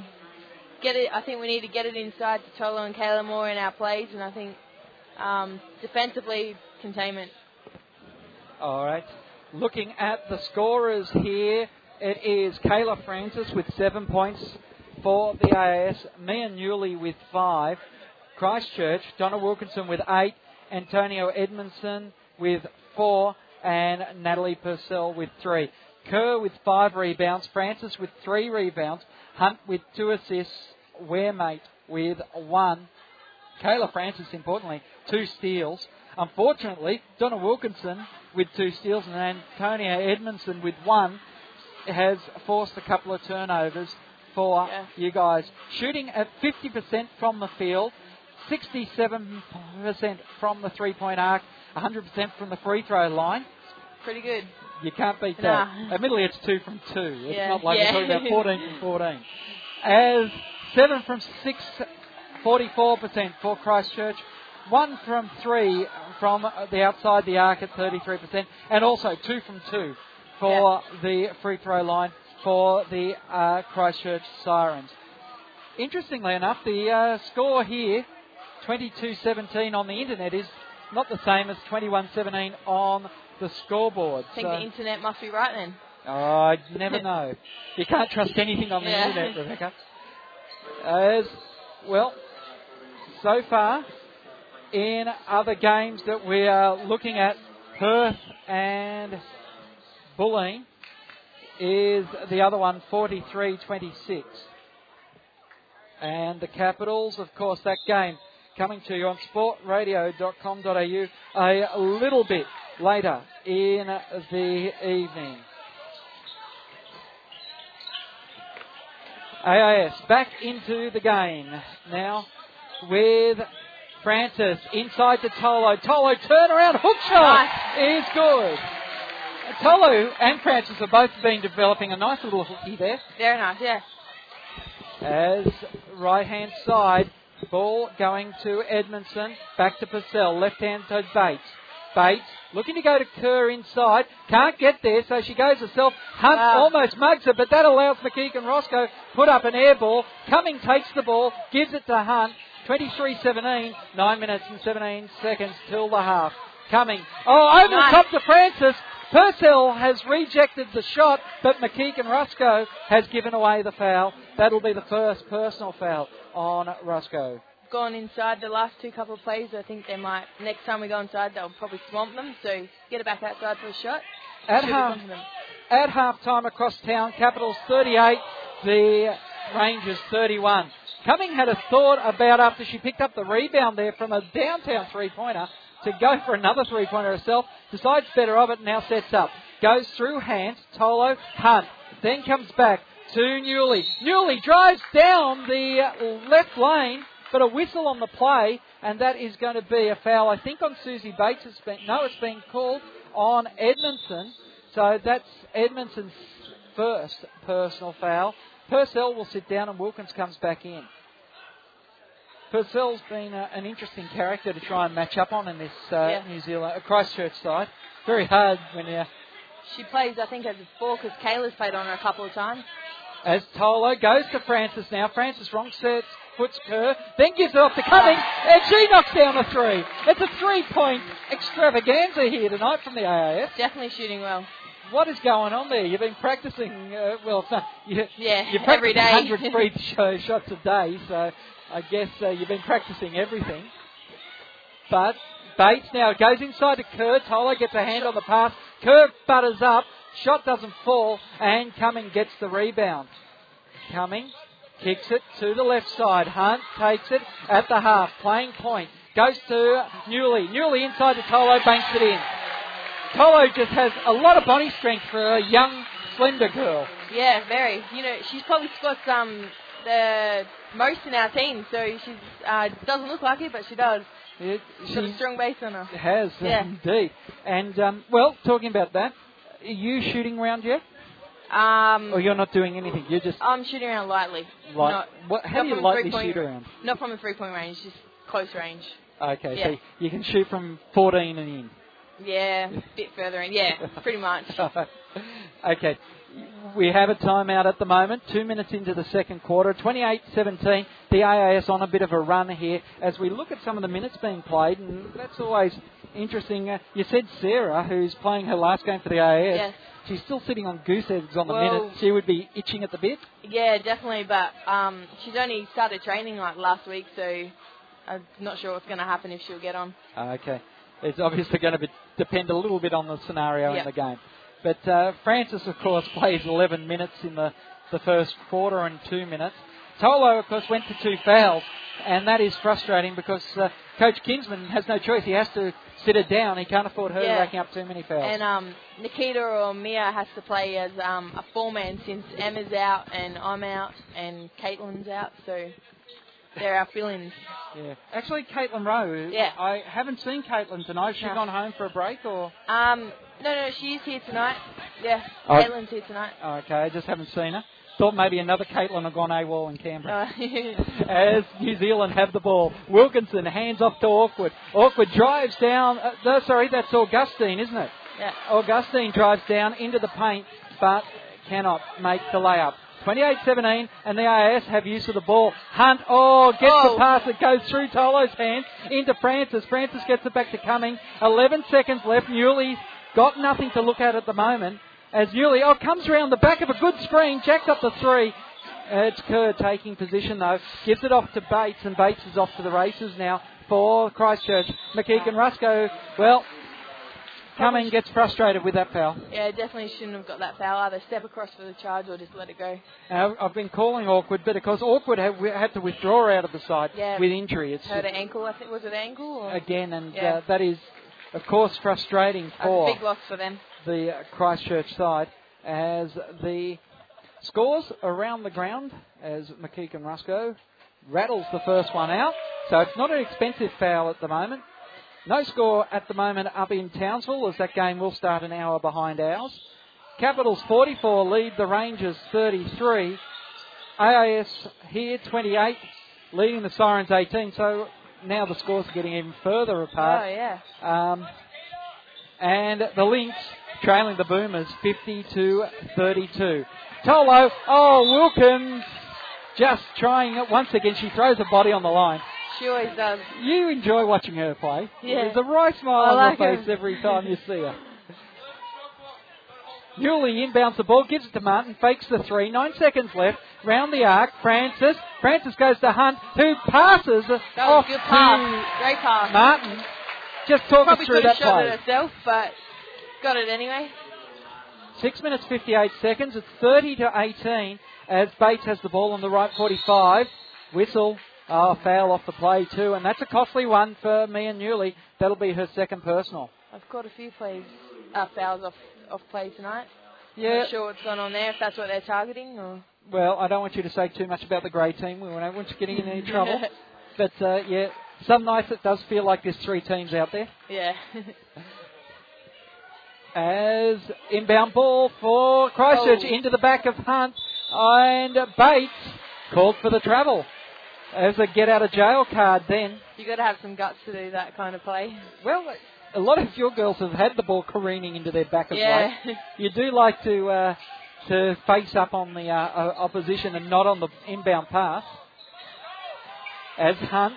think we need to get it inside to Tolo and Kayla more in our plays, and I think defensively, containment. All right. Looking at the scorers here, it is Kayla Francis with 7 points for the AIS, Mia Newley with 5, Christchurch, Donna Wilkinson with 8, Antonia Edmondson with 4, and Natalie Purcell with 3. Kerr with 5 rebounds, Francis with 3 rebounds, Hunt with 2 assists, Wermate with 1. Kayla Francis, importantly, 2 steals. Unfortunately, Donna Wilkinson with 2 steals and Antonia Edmondson with 1 has forced a couple of turnovers for you guys. Shooting at 50% from the field, 67% from the three-point arc, 100% from the free throw line. Pretty good. You can't beat that. Admittedly, it's 2 from 2. It's not like we're talking about 14 from 14. As 7 from 6... 44% for Christchurch, 1 from 3 from the outside the arc at 33%, and also 2 from 2 for the free throw line for the Christchurch Sirens. Interestingly enough, the score here, 22-17 on the internet, is not the same as 21-17 on the scoreboard. I think the internet must be right then. Oh, you never know. You can't trust anything on the internet, Rebecca. Well, so far in other games that we are looking at, Perth and Bulleen is the other one, 43-26. And the Capitals, of course, that game coming to you on sportradio.com.au a little bit later in the evening. AIS back into the game now with Francis inside to Tolo. Tolo turnaround hook shot is good. Tolo and Francis have both been developing a nice little hooky there. Very nice, As right-hand side, ball going to Edmondson, back to Purcell, left-hand to Bates. Bates looking to go to Kerr inside. Can't get there, so she goes herself. Hunt almost mugs her, but that allows McKeek and Rusko put up an air ball. Cumming takes the ball, gives it to Hunt. 23-17, 9 minutes and 17 seconds till the half. Cumming. Over the top to Francis. Purcell has rejected the shot, but McKeek and Rusko has given away the foul. That'll be the first personal foul on Rusko. Gone inside the last 2 couple of plays. I think they might, next time we go inside, they'll probably swamp them, so get it back outside for a shot. At half time across town, Capitals 38, the Rangers 31. Cumming had a thought about, after she picked up the rebound there from a downtown three-pointer, to go for another three-pointer herself, decides better of it, and now sets up. Goes through Hans, Tolo, Hunt, then comes back to Newley. Newley drives down the left lane, but a whistle on the play, and that is going to be a foul, I think, on Susie Bates. It's been called on Edmondson. So that's Edmondson's first personal foul. Purcell will sit down and Wilkins comes back in. Purcell's been an interesting character to try and match up on in this New Zealand Christchurch side. Very hard when you... She plays, I think, as a 4 because Kayla's played on her a couple of times. as Tolo goes to Francis now. Francis wrong serves, puts Kerr, then gives it off to Cumming, and she knocks down a three. It's a three-point extravaganza here tonight from the AIS. Definitely shooting well. What is going on there? You've been practising, you're practicing every day. 100 free shots a day, so I guess you've been practising everything. But Bates now goes inside to Kerr. Tolo gets a hand on the pass. Kerr butters up. Shot doesn't fall, and Cumming gets the rebound. Cumming kicks it to the left side. Hunt takes it at the half. Playing point. Goes to Newley. Newley inside to Tolo. Banks it in. Tolo just has a lot of body strength for a young, slender girl. Yeah, very. You know, she's probably got the most in our team, so she doesn't look like it, but she does. She's got a strong base on her. Has, yeah. Indeed. And, talking about that, are you shooting round yet? Or you're not doing anything? You're just... I'm shooting around lightly. How do you lightly shoot around? Not from a three-point range, just close range. Okay, yeah. So you can shoot from 14 and in. Yeah, a bit further in. Yeah, pretty much. Okay. We have a timeout at the moment, 2 minutes into the second quarter, 28-17. The AIS on a bit of a run here as we look at some of the minutes being played, and that's always interesting. You said Sarah, who's playing her last game for the AIS, yes. She's still sitting on goose eggs on the minutes. She would be itching at the bit. Yeah, definitely, but she's only started training like last week, so I'm not sure what's going to happen if she'll get on. Okay. It's obviously going to depend a little bit on the scenario in the game. But Francis, of course, plays 11 minutes in the first quarter and 2 minutes. Tolo, of course, went to two fouls, and that is frustrating because Coach Kinsman has no choice. He has to sit her down. He can't afford her racking up too many fouls. And Nikita or Mia has to play as a four-man since Emma's out and I'm out and Caitlin's out, so... They're our feelings. Yeah. Actually, Caitlin Rowe, I haven't seen Caitlin tonight. She's gone home for a break or? No, she is here tonight. Yeah, Caitlin's here tonight. Okay, I just haven't seen her. Thought maybe another Caitlin had gone AWOL in Canberra. As New Zealand have the ball. Wilkinson hands off to Awkward. Awkward drives down. That's Augustine, isn't it? Yeah. Augustine drives down into the paint but cannot make the layup. 28-17, and the AIS have use of the ball. Hunt, gets the pass that goes through Tolo's hands into Francis. Francis gets it back to Cumming. 11 seconds left. Newley's got nothing to look at the moment. As Newley, comes around the back of a good screen, jacks up the three. It's Kerr taking position, though. Gives it off to Bates, and Bates is off to the races now for Christchurch. McKeek and Rusko, Cumming gets frustrated with that foul. Yeah, definitely shouldn't have got that foul. Either step across for the charge or just let it go. I've been calling Awkward, but of course Awkward had to withdraw out of the side with injury. It's hurt an ankle, I think. Was it ankle? Or? Again, and that is, of course, frustrating for... That's a big loss for them. The Christchurch side as the scores around the ground as McKeek and Rusko rattles the first one out. So it's not an expensive foul at the moment. No score at the moment up in Townsville as that game will start an hour behind ours. Capitals 44 lead the Rangers 33. AIS here 28 leading the Sirens 18. So now the scores are getting even further apart. Oh, yeah. And the Lynx trailing the Boomers 50-32. Tolo, Wilkins just trying it once again. She throws her body on the line. She always does. You enjoy watching her play. Yeah. There's a right smile on her face every time you see her. Newley inbounds the ball, gives it to Martin, fakes the three. 9 seconds left. Round the arc, Francis. Francis goes to Hunt, who passes off to Great pass. Martin. Just talk us through that play. Probably could have shot it herself, but got it anyway. 6 minutes, 58 seconds. It's 30-18 as Bates has the ball on the right 45. Whistle. Foul off the play too, and that's a costly one for Mia Newley. That'll be her second personal. I've caught a few fouls off play tonight. Yeah. I'm not sure what's going on there, if that's what they're targeting. Or... Well, I don't want you to say too much about the grey team. We don't want you getting in any trouble. But, some nights it does feel like there's three teams out there. Yeah. As inbound ball for Christchurch into the back of Hunt, and Bates called for the travel. As a get-out-of-jail card then. You've got to have some guts to do that kind of play. Well, a lot of your girls have had the ball careening into their back of play. You do like to her face up on the opposition and not on the inbound pass. As Hunt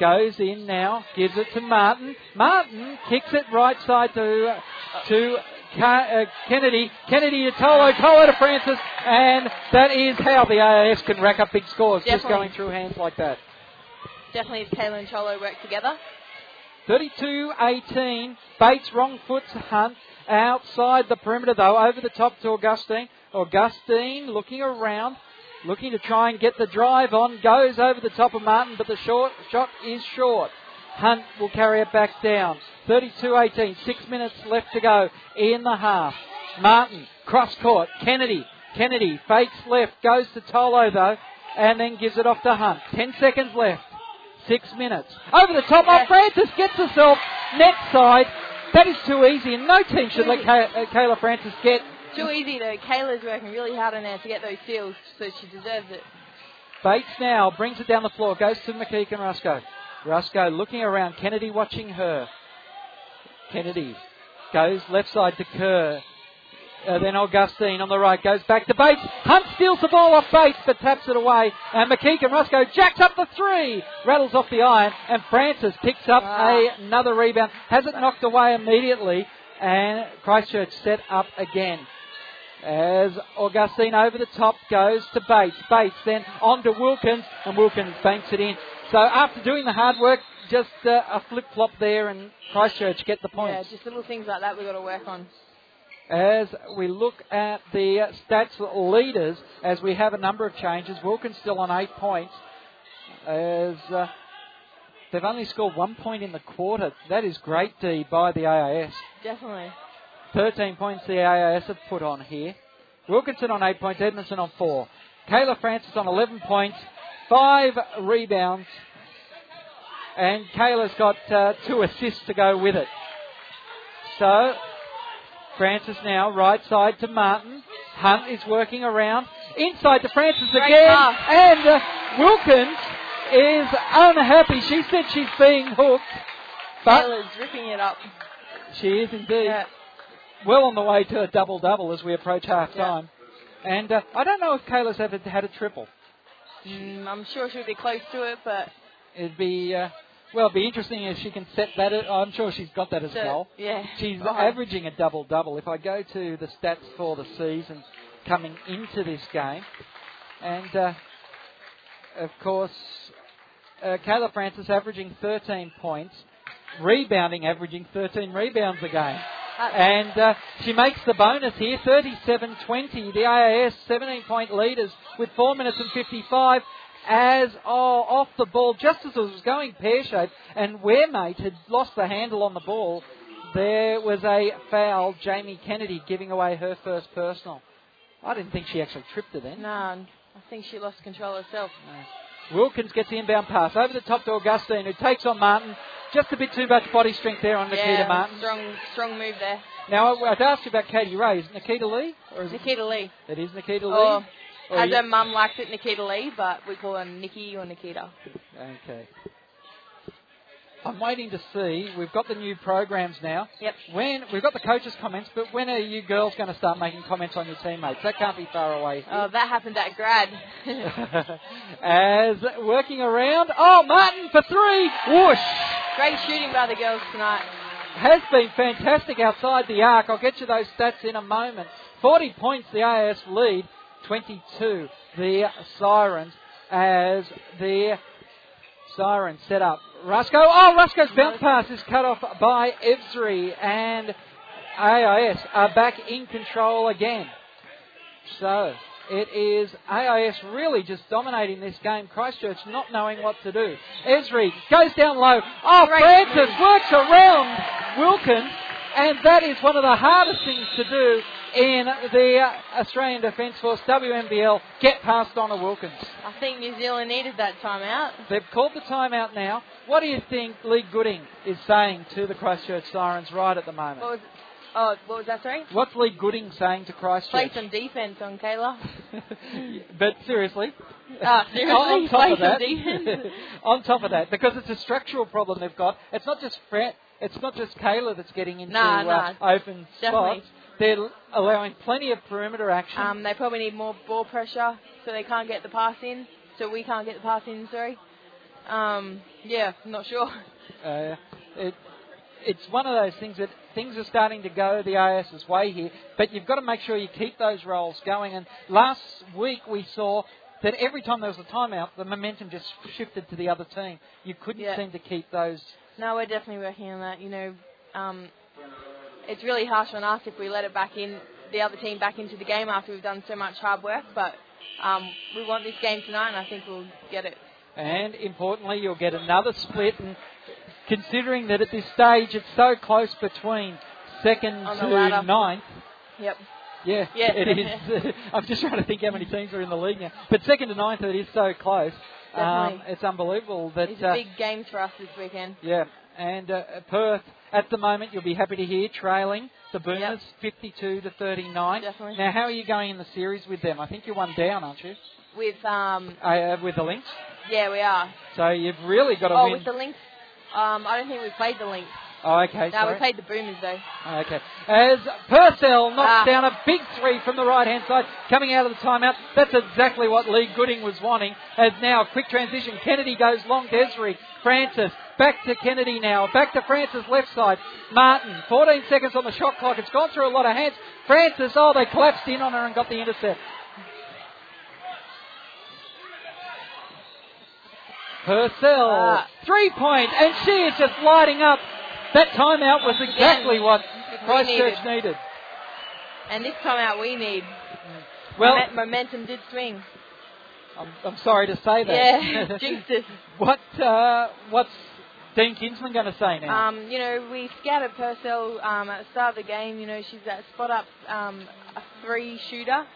goes in now, gives it to Martin. Martin kicks it right side to Kennedy. Kennedy to Tolo, Tolo to Francis, and that is how the AIS can rack up big scores, definitely, just going through hands like that. Definitely if Kayla and Tolo work together. 32-18, Bates wrong foots Hunt. Outside the perimeter though, over the top to Augustine. Augustine looking around, looking to try and get the drive on, goes over the top of Martin, but the short shot is short. Hunt will carry it back down. 32-18, 6 minutes left to go in the half. Martin, cross court, Kennedy fakes left, goes to Tolo though, and then gives it off to Hunt. 10 seconds left, 6 minutes. Over the top, off Francis, gets herself net side. That is too easy, and no team should let Kayla Francis get... Too easy, though. Kayla's working really hard on there to get those steals, so she deserves it. Bates now brings it down the floor, goes to McKeek and Rusko. Rusko looking around, Kennedy watching her. Kennedy goes left side to Kerr. Then Augustine on the right, goes back to Bates. Hunt steals the ball off Bates, but taps it away. And McKeek and Rusko jacks up the three. Rattles off the iron, and Francis picks up another rebound. Has it knocked away immediately, and Christchurch set up again. As Augustine over the top goes to Bates. Bates then on to Wilkins, and Wilkins banks it in. So after doing the hard work, just a flip-flop there, and Christchurch get the points. Yeah, just little things like that we've got to work on. As we look at the stats leaders, as we have a number of changes, Wilkins still on 8 points. As they've only scored 1 point in the quarter. That is great, D, by the AIS. Definitely. 13 points the AIS have put on here. Wilkinson on 8 points, Edmondson on 4. Kayla Francis on 11 points, 5 rebounds. And Kayla's got 2 assists to go with it. So... Francis now, right side to Martin. Hunt is working around. Inside to Francis again. And Wilkins is unhappy. She said she's being hooked. But Taylor's ripping it up. She is indeed. Yeah. Well on the way to a double-double as we approach half-time. Yeah. And I don't know if Kayla's ever had a triple. I'm sure she'll be close to it, but... It'd be... Well, it'd be interesting if she can set that. I'm sure she's got that as a goal. Yeah. She's averaging a double-double. If I go to the stats for the season coming into this game, and, of course, Kayla Francis averaging 13 points, rebounding, averaging 13 rebounds a game. And she makes the bonus here, 37-20. The AIS 17-point leaders with 4 minutes and 55 as off the ball, just as it was going pear-shaped, and Wermate had lost the handle on the ball. There was a foul, Jamie Kennedy giving away her first personal. I didn't think she actually tripped her then. No, I think she lost control herself. No. Wilkins gets the inbound pass, over the top to Augustine, who takes on Martin. Just a bit too much body strength there on Nikita Martin. Strong move there. Now, I'd ask you about Katie Ray. Is it Nikita Lee? Or is Nikita Lee. It is Nikita Lee. Oh. As her mum likes it, Nikita Lee, but we call her Nikki or Nikita. Okay. I'm waiting to see. We've got the new programs now. Yep. We've got the coaches' comments, but when are you girls going to start making comments on your teammates? That can't be far away. Here. Oh, that happened at grad. As working around. Oh, Martin for three. Whoosh. Great shooting by the girls tonight. Has been fantastic outside the arc. I'll get you those stats in a moment. 40 points the AIS lead. 22, the Sirens, as the Sirens set up. Rusko, Rusko's bounce pass is cut off by Esri, and AIS are back in control again. So, it is AIS really just dominating this game. Christchurch not knowing what to do. Esri goes down low. Oh, Francis works around Wilkins, and that is one of the hardest things to do in the Australian Defence Force WMBL, get past Donna Wilkins. I think New Zealand needed that timeout. They've called the timeout now. What do you think Lee Gooding is saying to the Christchurch Sirens right at the moment? What was that, sorry? What's Lee Gooding saying to Christchurch? Play some defence on Kayla. But seriously. On top of that, on top of that, because it's a structural problem they've got. It's not just Kayla that's getting into open spots. They're allowing plenty of perimeter action. They probably need more ball pressure, so they can't get the pass in. So we can't get the pass in, sorry. Yeah, I'm not sure. It's one of those things that things are starting to go the AIS's way here, but you've got to make sure you keep those rolls going. And last week we saw that every time there was a timeout, the momentum just shifted to the other team. You couldn't seem to keep those. No, we're definitely working on that. You know, it's really harsh on us if we let it back in, the other team back into the game after we've done so much hard work, but we want this game tonight and I think we'll get it. And importantly, you'll get another split, and considering that at this stage it's so close between second to ladder. Ninth. Yep. Yeah, yeah. It is. I'm just trying to think how many teams are in the league now. But second to ninth, it is so close. It's unbelievable. It's big games for us this weekend. Yeah, and Perth, at the moment, you'll be happy to hear, trailing the Boomers 52-39. Definitely. Now, how are you going in the series with them? I think you're one down, aren't you? With the Lynx? Yeah, we are. So you've really got to win. Oh, with the Lynx? I don't think we've played the Lynx. Oh, okay. No, we played the Boomers, though. Oh, okay. As Purcell knocks down a big three from the right-hand side, coming out of the timeout. That's exactly what Lee Gooding was wanting. As now, a quick transition. Kennedy goes long to Esri. Francis. Back to Kennedy now. Back to Francis, left side. Martin. 14 seconds on the shot clock. It's gone through a lot of hands. Francis, they collapsed in on her and got the intercept. Purcell. 3 point. And she is just lighting up. That timeout was exactly what Christchurch needed. And this timeout we need. Well, momentum did swing. I'm sorry to say that. Yeah, jinxed us. What's Dean Kinsman going to say now? You know, we scouted Purcell at the start of the game. You know, she's that spot-up three shooter.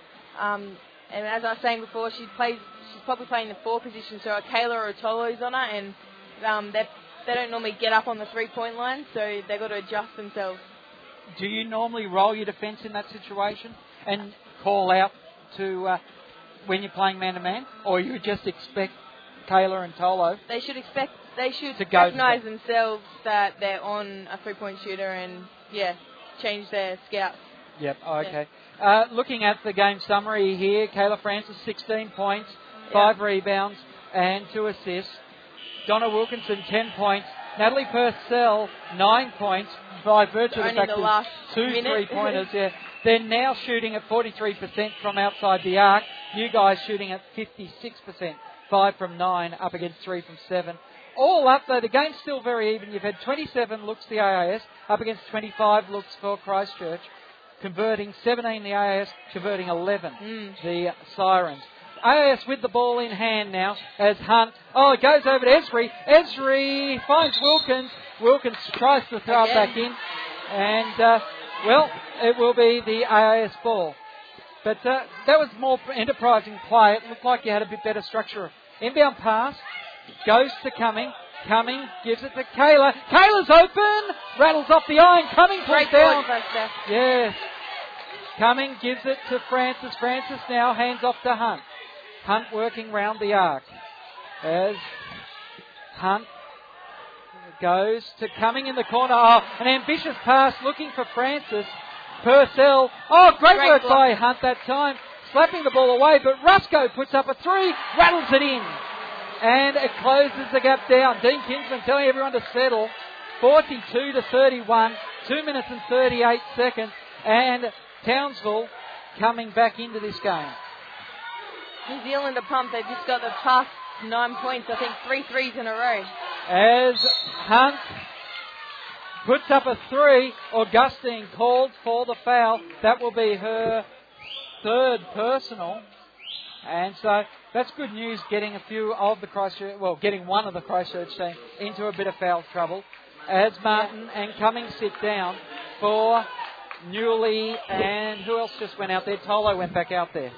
And as I was saying before, she's probably playing the four position, so a Kayla or a Tolo's on her, and they don't normally get up on the three-point line, so they've got to adjust themselves. Do you normally roll your defence in that situation and call out to when you're playing man-to-man, or you just expect Kayla and Tolo? They should recognise themselves that they're on a three-point shooter and, change their scouts. Yep, okay. Yeah. Looking at the game summary here, Kayla Francis, 16 points, 5 rebounds and 2 assists. Donna Wilkinson, 10 points. Natalie Purcell, 9 points. By virtue of the fact that two three-pointers, They're now shooting at 43% from outside the arc. You guys shooting at 56%. 5 from 9, up against 3 from 7. All up, though, the game's still very even. You've had 27 looks the AIS, up against 25 looks for Christchurch. Converting 17 the AIS, converting 11 the Sirens. AIS with the ball in hand now as Hunt. Oh, it goes over to Esri. Esri finds Wilkins. Wilkins tries to throw it back in. And, it will be the AIS ball. But that was more enterprising play. It looked like you had a bit better structure. Inbound pass goes to Cumming. Cumming gives it to Kayla. Kayla's open. Rattles off the iron. Cumming plays down. Yes. Cumming gives it to Francis. Francis now hands off to Hunt. Hunt working round the arc. As Hunt goes to Cumming in the corner. Oh, an ambitious pass looking for Francis. Purcell. Oh, great work by Hunt that time. Slapping the ball away, but Rusko puts up a three. Rattles it in. And it closes the gap down. Dean Kinsman telling everyone to settle. 42-31. 2 minutes and 38 seconds. And Townsville coming back into this game. New Zealand are pumped. They've just got the past 9 points. I think 3 threes in a row. As Hunt puts up a three, Augustine called for the foul. That will be her third personal. And so that's good news, getting getting one of the Christchurch team into a bit of foul trouble. As Martin and Cumming sit down for Newley, and who else just went out there? Tolo went back out there.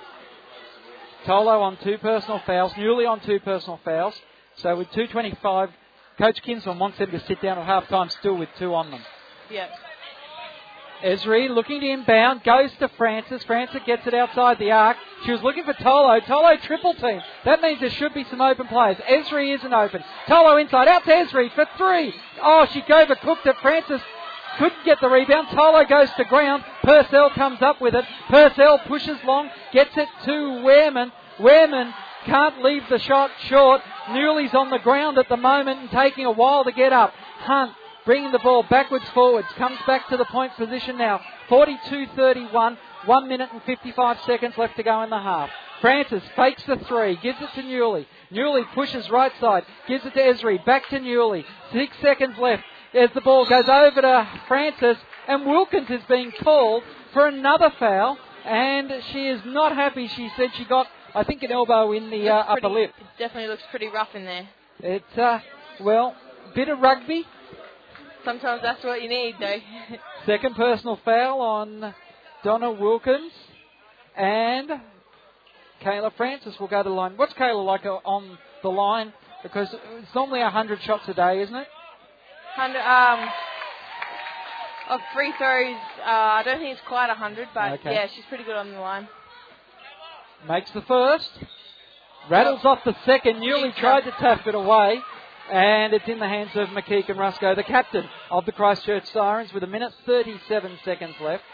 Tolo on 2 personal fouls. Newley on 2 personal fouls. So with 2:25, Coach Kinsman wants them to sit down at half-time still with 2 on them. Yep. Esri looking to inbound, goes to Francis. Francis gets it outside the arc. She was looking for Tolo. Tolo triple team. That means there should be some open players. Esri isn't open. Tolo inside, out to Esri for 3. Oh, she overcooked it. Francis couldn't get the rebound. Tolo goes to ground. Purcell comes up with it. Purcell pushes long, gets it to Wehrman. Wehrman can't leave the shot short. Newley's on the ground at the moment and taking a while to get up. Hunt bringing the ball backwards forwards. Comes back to the point position now. 42-31. 1 minute and 55 seconds left to go in the half. Francis fakes the three, gives it to Newley. Newley pushes right side, gives it to Esri, back to Newley. 6 seconds left as the ball goes over to Francis, and Wilkins is being called for another foul, and she is not happy. She said she got, I think, an elbow in the upper lip. It definitely looks pretty rough in there. It's, well, bit of rugby. Sometimes that's what you need, though. Second personal foul on Donna Wilkins, and Kayla Francis will go to the line. What's Kayla like on the line? Because it's normally 100 shots a day, isn't it? 100 of free throws, I don't think it's quite 100, but okay. Yeah, she's pretty good on the line. Makes the first. Rattles off the second. Newley tried to tap it away, and it's in the hands of McKeek and Rusko, the captain of the Christchurch Sirens, with 1 minute 37 seconds left.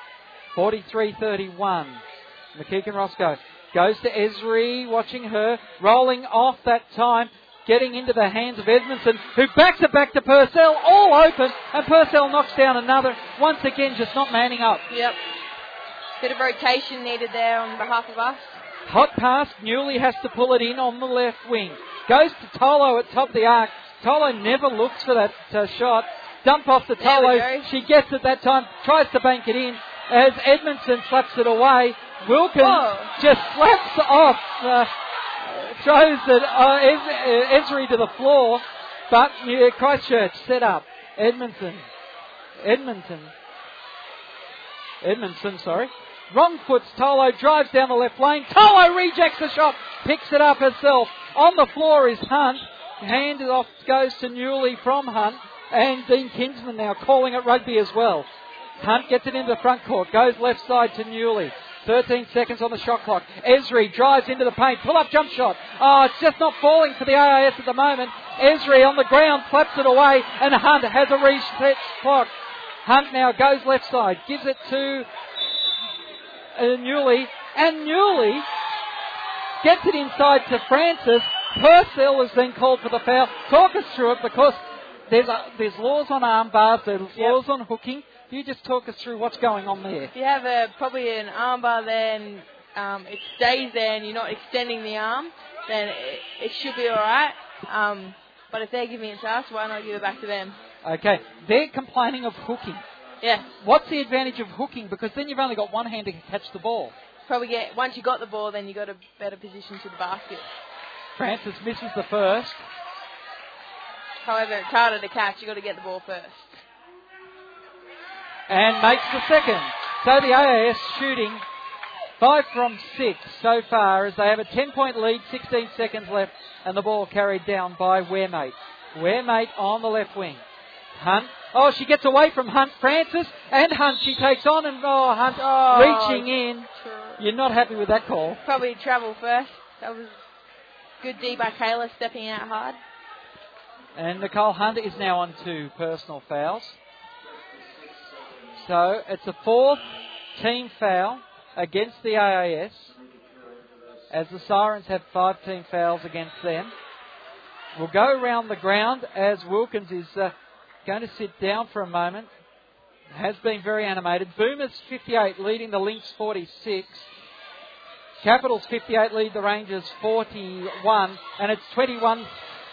43-31. McKeek and Rusko. Goes to Esri, watching her, rolling off that time, getting into the hands of Edmondson, who backs it back to Purcell, all open, and Purcell knocks down another, once again just not manning up. Yep. Bit of rotation needed there on behalf of us. Hot pass, Newley has to pull it in on the left wing. Goes to Tolo at top of the arc. Tolo never looks for that shot. Dump off to Tolo, she gets it that time, tries to bank it in, as Edmondson slaps it away. Wilkins just slaps off, throws it, Esri to the floor, but Christchurch set up. Edmondson. Wrong foot, Tolo drives down the left lane. Tolo rejects the shot, picks it up herself. On the floor is Hunt. Handed off goes to Newley from Hunt, and Dean Kinsman now calling it rugby as well. Hunt gets it into the front court, goes left side to Newley. 13 seconds on the shot clock. Esri drives into the paint. Pull-up jump shot. Oh, it's just not falling for the AIS at the moment. Esri on the ground, slaps it away, and Hunt has a reset clock. Hunt now goes left side, gives it to Newley, and Newley gets it inside to Francis. Purcell is then called for the foul. Talk us through it, because there's laws on arm bars, there's laws on hooking. You just talk us through what's going on there. If you have probably an armbar there and it stays there and you're not extending the arm, then it should be all right. But if they're giving it to us, why not give it back to them? Okay. They're complaining of hooking. Yeah. What's the advantage of hooking? Because then you've only got one hand to catch the ball. Once you got the ball, then you got a better position to the basket. Francis misses the first. However, it's harder to catch. You've got to get the ball first. And makes the second. So the AIS shooting 5 from 6 so far, as they have a 10-point lead, 16 seconds left, and the ball carried down by Wermate. Wermate on the left wing. Hunt. Oh, she gets away from Hunt. Francis and Hunt. She takes on, and Hunt reaching in. You're not happy with that call. Probably travel first. That was good D by Kayla, stepping out hard. And Nicole Hunt is now on 2 personal fouls. So it's a 4th team foul against the AIS, as the Sirens have 5 team fouls against them. We'll go around the ground as Wilkins is going to sit down for a moment. Has been very animated. Boomers 58 leading the Lynx 46. Capitals 58 lead the Rangers 41, and it's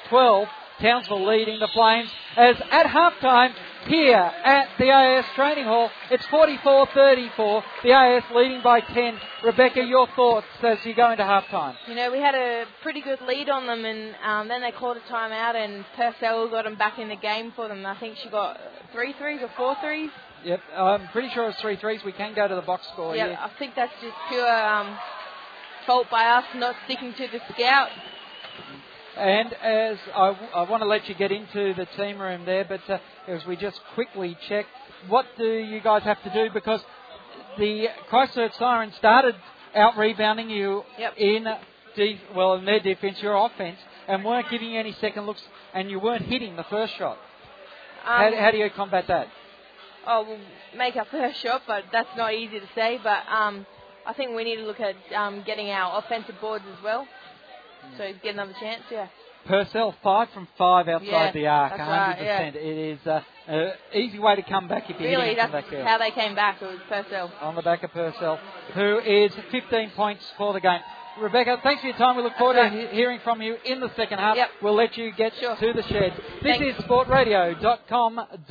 21-12. Townsville leading the Flames, as at halftime here at the AIS training hall, it's 44-34, the AIS leading by 10. Rebecca, your thoughts as you go into halftime? You know, we had a pretty good lead on them, and then they called a timeout, and Purcell got them back in the game for them. I think she got 3 threes or 4 threes. Yep, I'm pretty sure it's 3 threes. We can go to the box score. Yep, yeah. I think that's just pure fault by us not sticking to the scout. And as I want to let you get into the team room there, but as we just quickly check, what do you guys have to do? Because the Christchurch Sirens started out rebounding you in their defence, your offence, and weren't giving you any second looks, and you weren't hitting the first shot. How do you combat that? oh, we'll make our first shot, but that's not easy to say. But I think we need to look at getting our offensive boards as well. So get another chance, yeah. Purcell, 5 from 5 outside the arc, 100%. Right, yeah. It is an easy way to come back if you really, that's how they came back. It was Purcell. On the back of Purcell, who is 15 points for the game. Rebecca, thanks for your time. We look forward to hearing from you in the second half. Yep. We'll let you get to the shed. This is sportradio.com.au.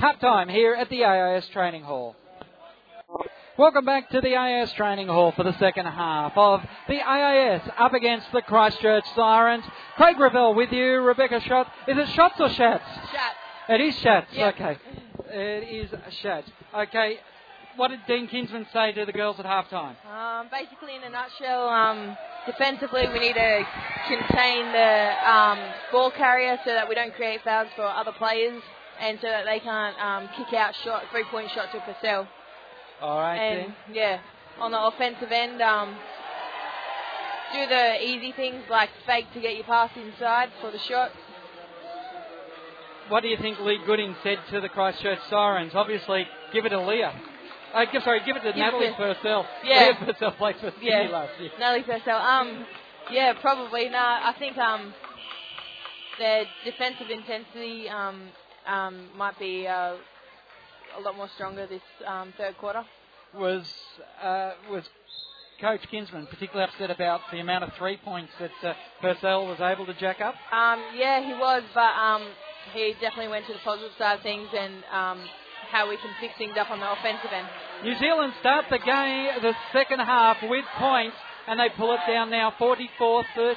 Halftime here at the AIS Training Hall. Welcome back to the AIS Training Hall for the second half of the AIS up against the Christchurch Sirens. Craig Revell with you, Rebecca Schatz. Is it Schatz or Schatz? Schatz. It is Schatz, okay. It is Schatz. Okay, what did Dean Kinsman say to the girls at halftime? Basically, in a nutshell, defensively we need to contain the ball carrier so that we don't create fouls for other players and so that they can't kick out three-point shot to Purcell. All right, and, on the offensive end, do the easy things like fake to get your pass inside for the shot. What do you think Lee Gooding said to the Christchurch Sirens? Obviously, give it to Leah. Give it to Natalie Purcell. Yeah. Leah Purcell played for Sydney last year. Natalie Purcell. Probably. No, I think their defensive intensity might be... a lot more stronger this third quarter. Was Coach Kinsman particularly upset about the amount of 3 points that Purcell was able to jack up? Yeah, he was, but he definitely went to the positive side of things and how we can fix things up on the offensive end. New Zealand start the game, the second half, with points, and they pull it down now 44-36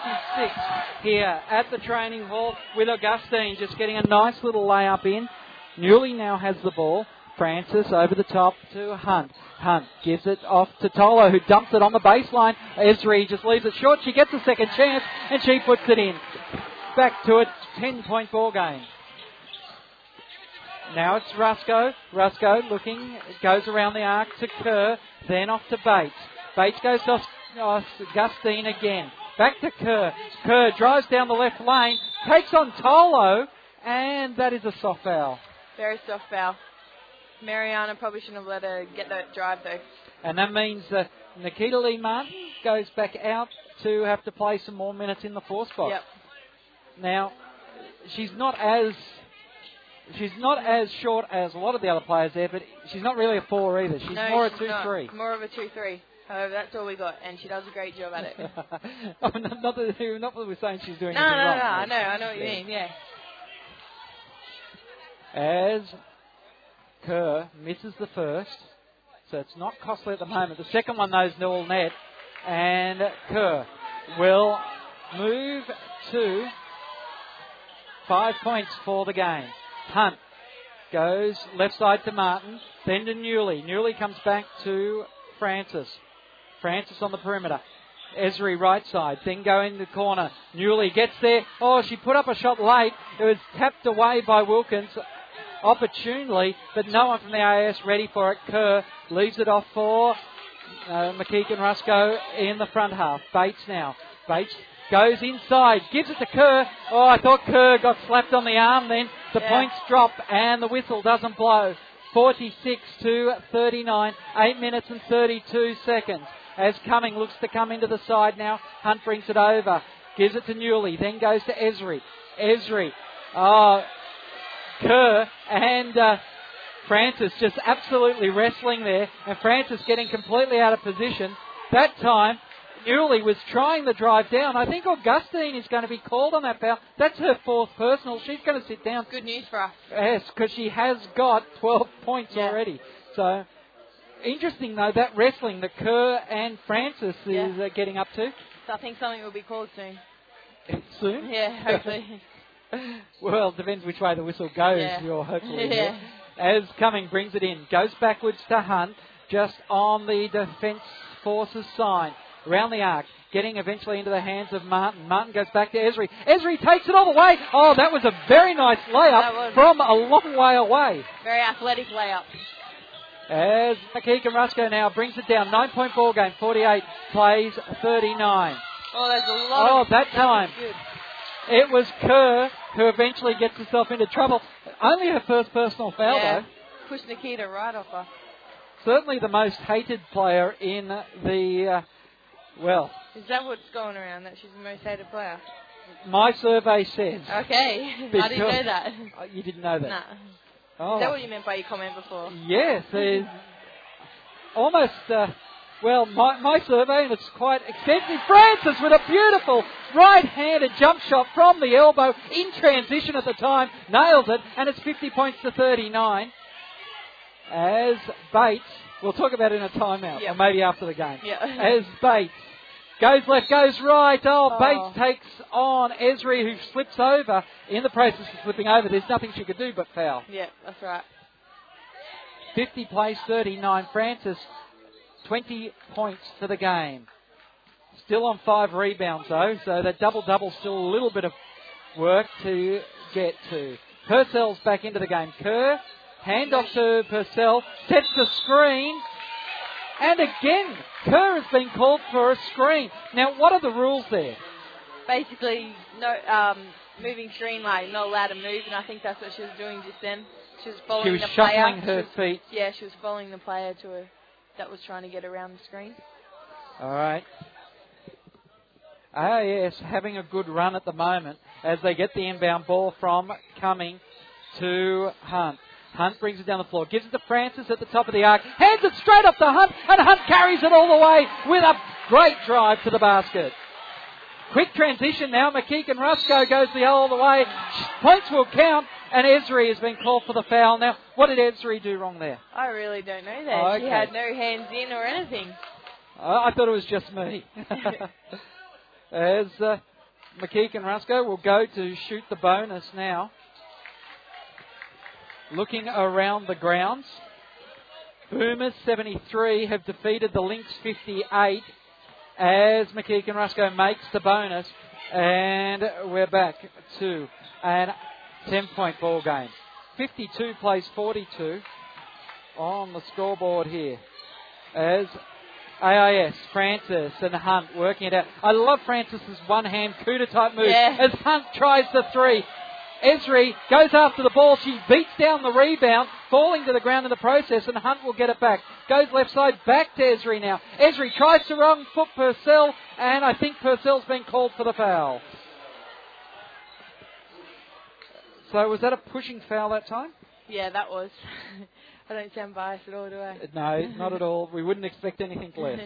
here at the training hall, with Augustine just getting a nice little layup in. Newley now has the ball. Francis over the top to Hunt. Hunt gives it off to Tolo, who dumps it on the baseline. Esri just leaves it short. She gets a second chance, and she puts it in. Back to a 10-point ball game. Now it's Rusko. Rusko looking, goes around the arc to Kerr, then off to Bates. Bates goes to Augustine again. Back to Kerr. Kerr drives down the left lane, takes on Tolo, and that is a soft foul. Very soft foul. Mariana probably shouldn't have let her get that drive, though. And that means that Nikita Martin goes back out to have to play some more minutes in the force box. Yep. Now, she's not as short as a lot of the other players there, but she's not really a four either. She's more a 2-3. More of a 2-3. However, that's all we got, and she does a great job at it. not that we're saying she's doing anything wrong. No, I know what you mean, As Kerr misses the first, so it's not costly at the moment. The second one, though, is nil net, and Kerr will move to 5 points for the game. Hunt goes left side to Martin, then to Newley. Newley comes back to Francis. Francis on the perimeter. Esri right side, then go in the corner. Newley gets there. Oh, she put up a shot late. It was tapped away by Wilkins. Opportunely, but no one from the AIS ready for it. Kerr leaves it off for McKeek and Rusko in the front half. Bates now. Bates goes inside, gives it to Kerr. Oh, I thought Kerr got slapped on the arm then. The points drop and the whistle doesn't blow. 46-39, 8 minutes and 32 seconds. As Cumming looks to come into the side now. Hunt brings it over, gives it to Newley, then goes to Esri. Esri. Kerr and Francis just absolutely wrestling there, and Francis getting completely out of position. That time, Newley was trying the drive down. I think Augustine is going to be called on that foul. That's her fourth personal. She's going to sit down. Good news for us. Yes, because she has got 12 points already. So, interesting, though, that wrestling that Kerr and Francis is getting up to. So I think something will be called soon. Soon? Yeah, hopefully. Well, depends which way the whistle goes, you're hopefully As Cumming brings it in, goes backwards to Hunt, just on the Defence Forces sign, around the arc, getting eventually into the hands of Martin. Martin goes back to Esri. Esri takes it all the way. Oh, that was a very nice layup from a long way away. Very athletic layup. As McKeek and Rusko now brings it down. 9-point ball game, 48 plays 39. Oh, there's a lot of... Oh, that time. It was Kerr who eventually gets herself into trouble. Only her first personal foul, though. pushed Nikita right off her. Certainly the most hated player in the, well... Is that what's going around, that she's the most hated player? My survey says. Okay. I didn't know that. Oh, you didn't know that? Nah. Oh. Is that what you meant by your comment before? Yes. Almost, well, my survey, and it's quite extensive. Francis with a beautiful right-handed jump shot from the elbow in transition at the time. Nails it, and it's 50 points to 39. As Bates, we'll talk about it in a timeout, yep. Or maybe after the game. Yep. As Bates goes left, goes right. Oh, Bates takes on Esri, who slips over. In the process of slipping over, there's nothing she could do but foul. Yeah, that's right. 50 plays, 39. Francis, 20 points for the game. Still on 5 rebounds, though, so that double-double still a little bit of work to get to. Purcell's back into the game. Kerr, hand off to Purcell, sets the screen. And again, Kerr has been called for a screen. Now, what are the rules there? Basically, no moving screen, like not allowed to move, and I think that's what she was doing just then. She was following the player. She was shuffling her feet. Yeah, she was following the player to her that was trying to get around the screen. All right. AIS having a good run at the moment as they get the inbound ball from Cumming to Hunt. Hunt brings it down the floor, gives it to Francis at the top of the arc, hands it straight up to Hunt, and Hunt carries it all the way with a great drive to the basket. Quick transition now, McKeek and Rusko goes the all the way, points will count, and Esri has been called for the foul. Now, what did Esri do wrong there? I really don't know that. Oh, okay. She had no hands in or anything. I thought it was just me. As McKeek and Rusko will go to shoot the bonus now. Looking around the grounds, Boomers 73 have defeated the Lynx 58 as McKeek and Rusko makes the bonus, and we're back to a 10-point ball game. 52 plays 42 on the scoreboard here as AIS, Francis and Hunt working it out. I love Francis's one-hand CUDA-type move, yeah. As Hunt tries the three. Esri goes after the ball. She beats down the rebound, falling to the ground in the process, and Hunt will get it back. Goes left side, back to Esri now. Esri tries to wrong foot Purcell, and I think Purcell's been called for the foul. So was that a pushing foul that time? Yeah, that was. I don't sound biased at all, do I? No, not at all. We wouldn't expect anything less.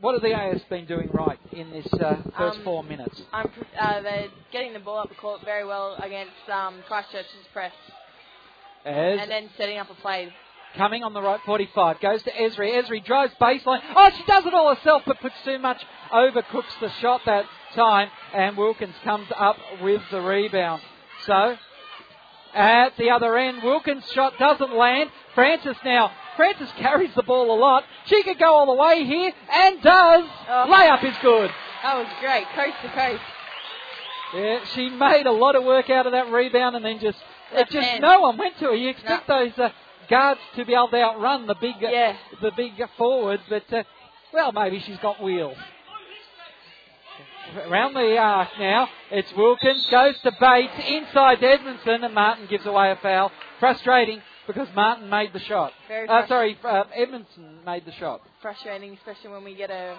What have the AS been doing right in this first 4 minutes? They're getting the ball up the court very well against Christchurch's press. And then setting up a play. Coming on the right 45, goes to Esri. Esri drives baseline. Oh, she does it all herself, but puts too much, overcooks the shot that time, and Wilkins comes up with the rebound. So, at the other end, Wilkins' shot doesn't land. Francis now. Francis carries the ball a lot. She could go all the way here, and does. Oh. Layup is good. That was great, coast to coast. Yeah, she made a lot of work out of that rebound, and then just no one went to her. You expect those guards to be able to outrun the big, the big forward, but well, maybe she's got wheels. Around the arc now, it's Wilkins, goes to Bates, inside Edmondson, and Martin gives away a foul. Frustrating. Because Martin made the shot. Edmondson made the shot. Frustrating, especially when we get a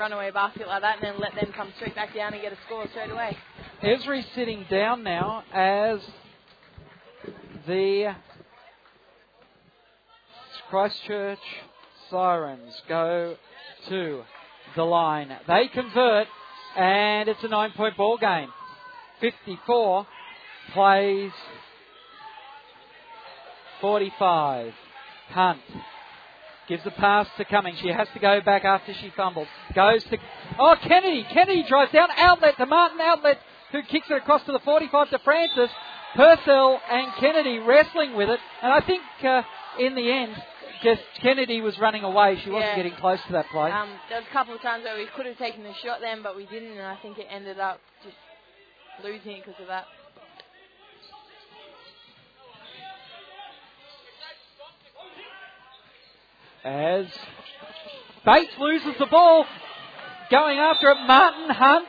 runaway basket like that and then let them come straight back down and get a score straight away. Esri sitting down now as the Christchurch Sirens go to the line. They convert, and it's a 9-point ball game. 54 plays 45. Hunt gives the pass to Cumming. She has to go back after she fumbles. Goes to... Oh, Kennedy. Kennedy drives down. Outlet to Martin. Outlet, who kicks it across to the 45 to Francis. Purcell and Kennedy wrestling with it. And I think in the end, just Kennedy was running away. She wasn't getting close to that play. There was a couple of times where we could have taken the shot then, but we didn't. And I think it ended up just losing it because of that. As Bates loses the ball, going after it, Martin Hunt.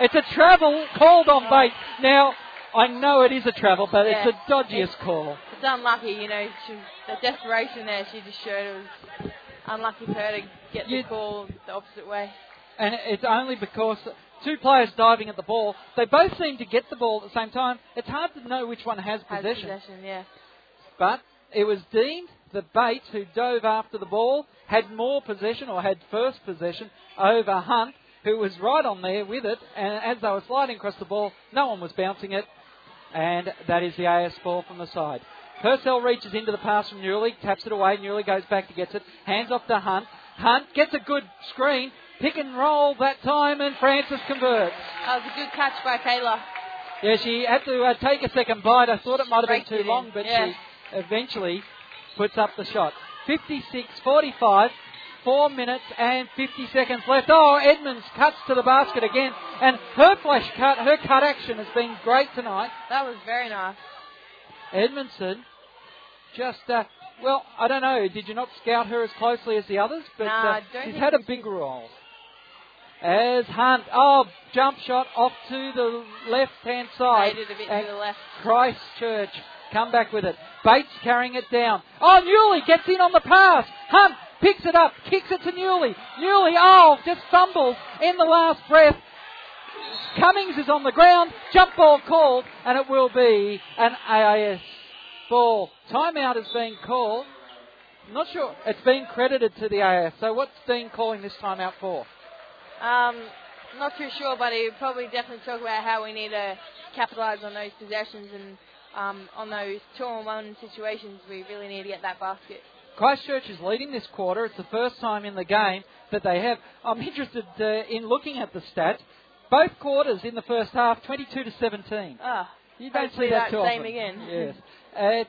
It's a travel called on Bates. Now, I know it is a travel, but yeah, it's the dodgiest call. It's unlucky, you know. The desperation there, she just showed it was unlucky for her to get the call the opposite way. And it's only because two players diving at the ball, they both seem to get the ball at the same time. It's hard to know which one has possession. Yeah. But it was Dean, the Bates, who dove after the ball, had more possession, or had first possession, over Hunt, who was right on there with it, and as they were sliding across the ball, no one was bouncing it, and that is the AS ball from the side. Purcell reaches into the pass from Newley, taps it away, Newley goes back to gets it, hands off to Hunt. Hunt gets a good screen, pick and roll that time, and Francis converts. That was a good catch by Kayla. Yeah, she had to take a second bite. I thought it might have been too long, but she eventually puts up the shot. 56-45, 4 minutes and 50 seconds left. Oh, Edmonds cuts to the basket again, and her flash cut, her cut action has been great tonight. That was very nice. Edmondson just, well, I don't know, did you not scout her as closely as the others? But she's had a big role. As Hunt, jump shot off to the left-hand side. Made it a bit to the left. Christchurch come back with it. Bates carrying it down. Oh, Newley gets in on the pass. Hunt picks it up, kicks it to Newley. Newley, just fumbles in the last breath. Cummings is on the ground, jump ball called, and it will be an AIS ball. Timeout is being called. I'm not sure. It's being credited to the AIS. So what's Dean calling this timeout for? Not too sure, but he probably definitely talk about how we need to capitalise on those possessions and on those 2-on-1 situations. We really need to get that basket. Christchurch is leading this quarter. It's the first time in the game that they have. I'm interested in looking at the stats. Both quarters in the first half, 22-17. You don't see that too often. Same again. Yes. It,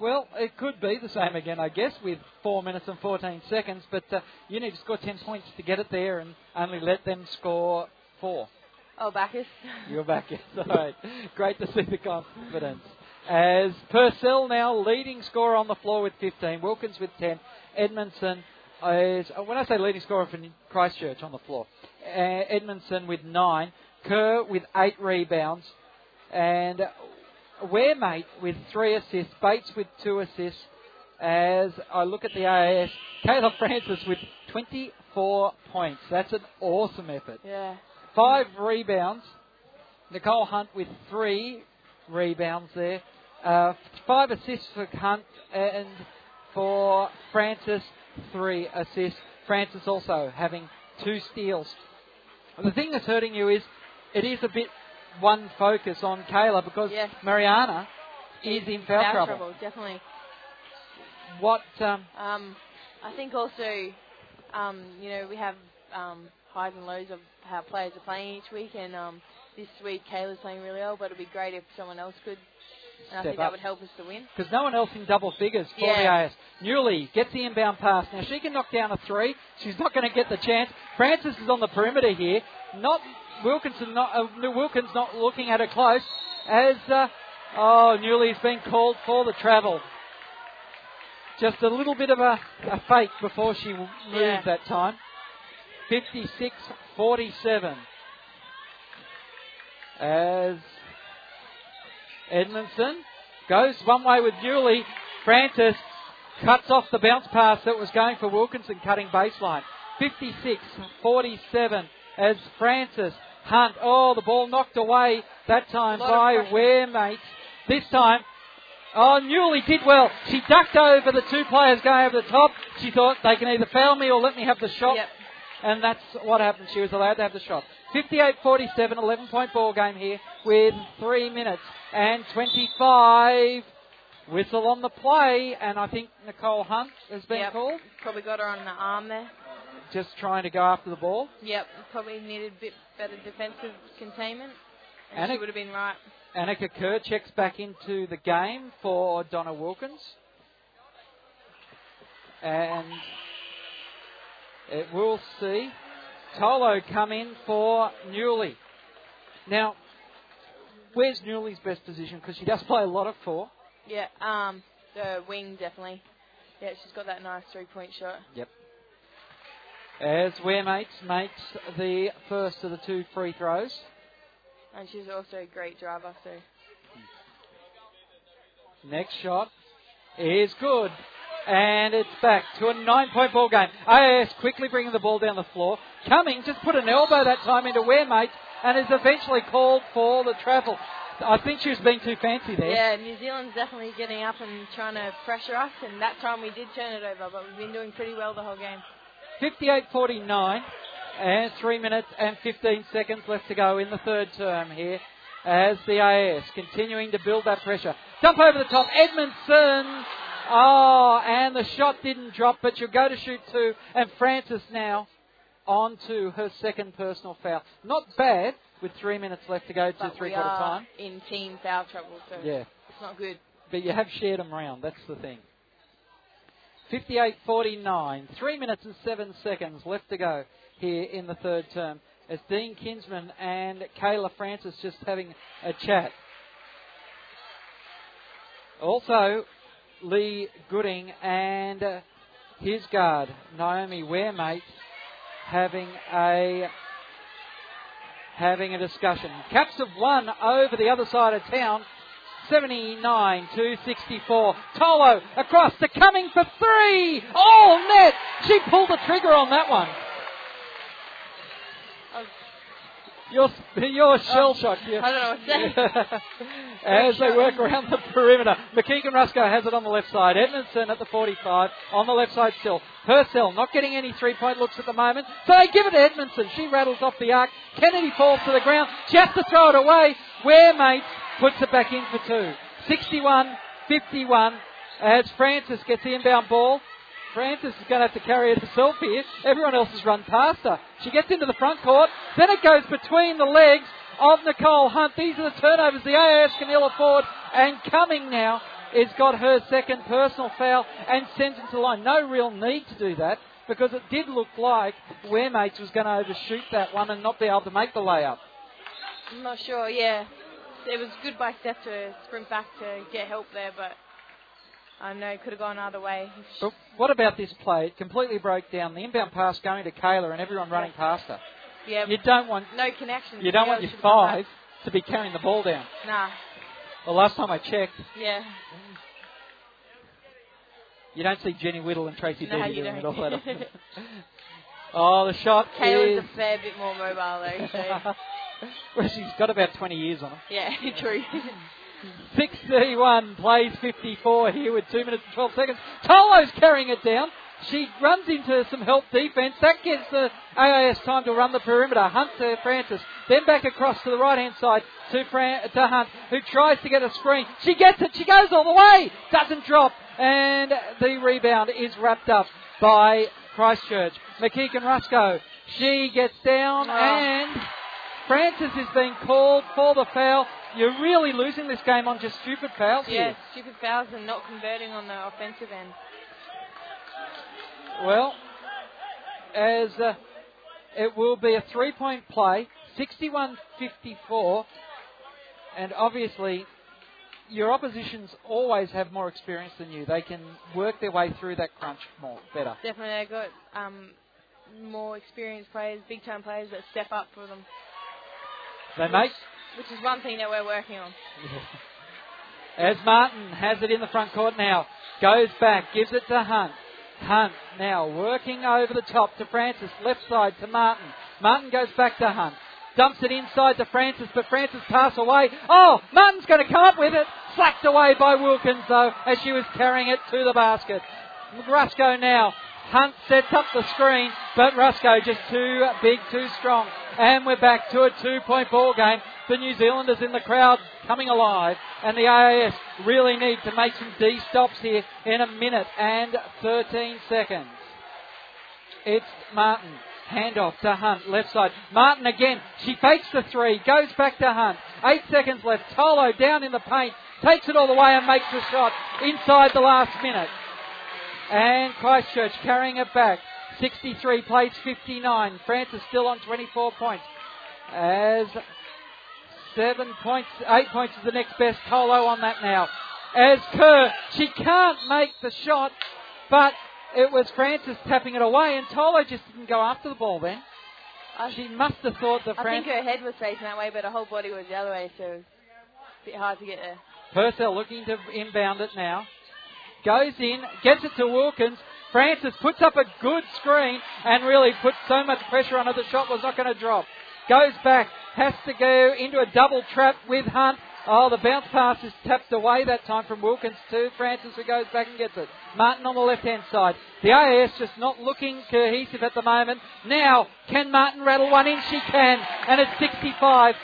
well, it could be the same again, I guess, with 4 minutes and 14 seconds, but you need to score 10 points to get it there and only let them score 4. Oh, Bacchus. You're Bacchus. All right. Great to see the confidence. As Purcell now leading scorer on the floor with 15, Wilkins with 10, Edmondson is, when I say leading scorer for Christchurch on the floor, Edmondson with 9, Kerr with 8 rebounds, and Wermate with 3 assists, Bates with 2 assists. As I look at the AIS, Kayla Francis with 24 points. That's an awesome effort. Yeah. 5 rebounds. Nicole Hunt with 3 rebounds there. 5 assists for Hunt, and for Francis, 3 assists. Francis also having 2 steals. And the thing that's hurting you is it is a bit one focus on Kayla, because Mariana is in foul trouble. Definitely. What? I think also, you know, we have highs and lows of how players are playing each week, and this week Kayla's playing really well, but it'd be great if someone else could. And I think that would help us to win. Because no one else in double figures for the AS. Newley gets the inbound pass. Now she can knock down a 3. She's not going to get the chance. Francis is on the perimeter here. Wilkins not looking at her close. As Newley's been called for the travel. Just a little bit of a fake before she moved that time. 56-47. As Edmondson goes one way with Newley. Francis cuts off the bounce pass that was going for Wilkinson, cutting baseline. 56-47 as Francis Hunt. Oh, the ball knocked away that time by Wermate. This time, Newley did well. She ducked over the two players going over the top. She thought they can either foul me or let me have the shot. Yep. And that's what happened. She was allowed to have the shot. 58-47, 11-point ball game here with 3 minutes and 25. Whistle on the play, and I think Nicole Hunt has been called. Probably got her on the arm there. Just trying to go after the ball. Yep, probably needed a bit better defensive containment, and she would have been right. Annika Kerr checks back into the game for Donna Wilkins. And it will see Tolo come in for Newley. Now, where's Newley's best position? Because she does play a lot of 4. Yeah, the wing definitely. Yeah, she's got that nice 3-point shot. Yep. As Wermate makes the first of the 2 free throws. And she's also a great driver. So next shot is good. And it's back to a 9-point ball game. AIS quickly bringing the ball down the floor. Cumming just put an elbow that time into Wermate and is eventually called for the travel. I think she was being too fancy there. Yeah, New Zealand's definitely getting up and trying to pressure us, and that time we did turn it over, but we've been doing pretty well the whole game. 58-49 and 3 minutes and 15 seconds left to go in the third term here as the AIS continuing to build that pressure. Jump over the top, Edmondson. Oh, and the shot didn't drop, but you'll go to shoot two. And Francis now on to her second personal foul. Not bad with 3 minutes left to go to three-quarter time. In team foul trouble, so yeah, it's not good. But you have shared them round, that's the thing. 58-49, 3 minutes and 7 seconds left to go here in the third term as Dean Kinsman and Kayla Francis just having a chat. Also, Lee Gooding and his guard, Naomi Wermate, having a discussion. Caps have won over the other side of town, 79-64. Tolo across to Cumming for three. Oh, net! She pulled the trigger on that one. You're shell-shocked. Yeah. I don't know what to say. As they work around the perimeter. McKeek and Rusko has it on the left side. Edmondson at the 45. On the left side still. Purcell not getting any three-point looks at the moment. So they give it to Edmondson. She rattles off the arc. Kennedy falls to the ground. She has to throw it away. Wermate puts it back in for two. 61-51 as Francis gets the inbound ball. Francis is going to have to carry it herself here. Everyone else has run past her. She gets into the front court. Then it goes between the legs of Nicole Hunt. These are the turnovers the AIS can ill afford. And Cumming now has got her second personal foul and sends it to line. No real need to do that because it did look like Wermate was going to overshoot that one and not be able to make the layup. I'm not sure, yeah. It was good by Steph to sprint back to get help there, but I know it could have gone either way. But what about this play? It completely broke down. The inbound pass going to Kayla and everyone running past her. Yeah, you don't want no connection. You don't want your five to be carrying the ball down. Nah. Well, last time I checked. Yeah. You don't see Jenny Whittle and Tracy Beattie doing it all that often. Oh, the shot. Kayla's a fair bit more mobile though. So. Well, she's got about 20 years on her. Yeah, true. 61 plays 54 here with 2 minutes and 12 seconds. Tolo's carrying it down. She runs into some help defence. That gives the AIS time to run the perimeter. Hunt to Francis. Then back across to the right-hand side to Hunt, who tries to get a screen. She gets it. She goes all the way. Doesn't drop. And the rebound is wrapped up by Christchurch. McKeek and Rusko. She gets down and Francis is being called for the foul. You're really losing this game on just stupid fouls here. Yeah, stupid fouls and not converting on the offensive end. Well, as it will be a three-point play, 61-54, and obviously your oppositions always have more experience than you. They can work their way through that crunch more better. Definitely, they've got more experienced players, big-time players that step up for them. They make. Which is one thing that we're working on. As Martin has it in the front court now. Goes back, gives it to Hunt. Hunt now working over the top to Francis. Left side to Martin. Martin goes back to Hunt. Dumps it inside to Francis, but Francis pass away. Oh, Martin's going to come up with it. Slacked away by Wilkins, though, as she was carrying it to the basket. Rusko now. Hunt sets up the screen, but Rusko just too big, too strong. And we're back to a two-point ball game. The New Zealanders in the crowd coming alive. And the AIS really need to make some D-stops here in a minute and 13 seconds. It's Martin. Handoff to Hunt. Left side. Martin again. She fakes the three. Goes back to Hunt. 8 seconds left. Tolo down in the paint. Takes it all the way and makes the shot inside the last minute. And Christchurch carrying it back. 63 plays 59. France is still on 24 points. As 8 points is the next best. Tolo on that now. As Kerr, she can't make the shot, but it was Francis tapping it away, and Tolo just didn't go after the ball then. She must have thought that Francis... I think her head was facing that way, but her whole body was the other way, so it was a bit hard to get there. Purcell looking to inbound it now. Goes in, gets it to Wilkins. Francis puts up a good screen and really puts so much pressure on her the shot was not going to drop. Goes back, has to go into a double trap with Hunt. Oh, the bounce pass is tapped away that time from Wilkins to Francis, who goes back and gets it. Martin on the left-hand side. The AIS just not looking cohesive at the moment. Now, can Martin rattle one in? She can. And it's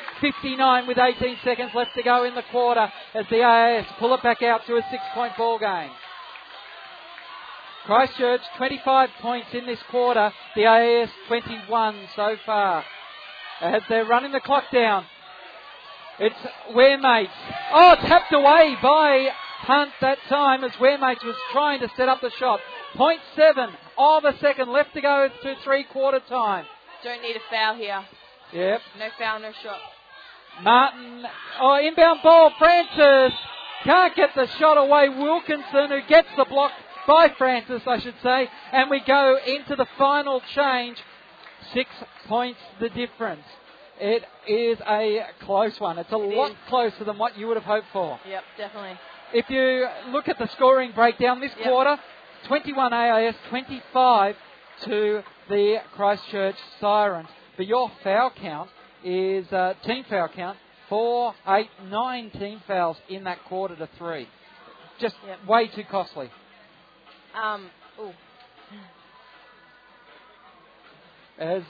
65-59 with 18 seconds left to go in the quarter as the AIS pull it back out to a 6-point ball game. Christchurch, 25 points in this quarter. The AIS, 21 so far. As they're running the clock down. It's Wermate. Oh, tapped away by Hunt that time as Wermate was trying to set up the shot. 0.7 of a second left to go to three-quarter time. Don't need a foul here. Yep. No foul, no shot. Martin. Oh, inbound ball. Francis can't get the shot away. Wilkinson, who gets the block by Francis, I should say. And we go into the final change. 6 points the difference. It is a close one. It's a lot closer than what you would have hoped for. Yep, definitely. If you look at the scoring breakdown this quarter, 21 AIS, 25 to the Christchurch Sirens. But your foul count is team foul count, 4, 8, 9 team fouls in that quarter to three. Just way too costly. As...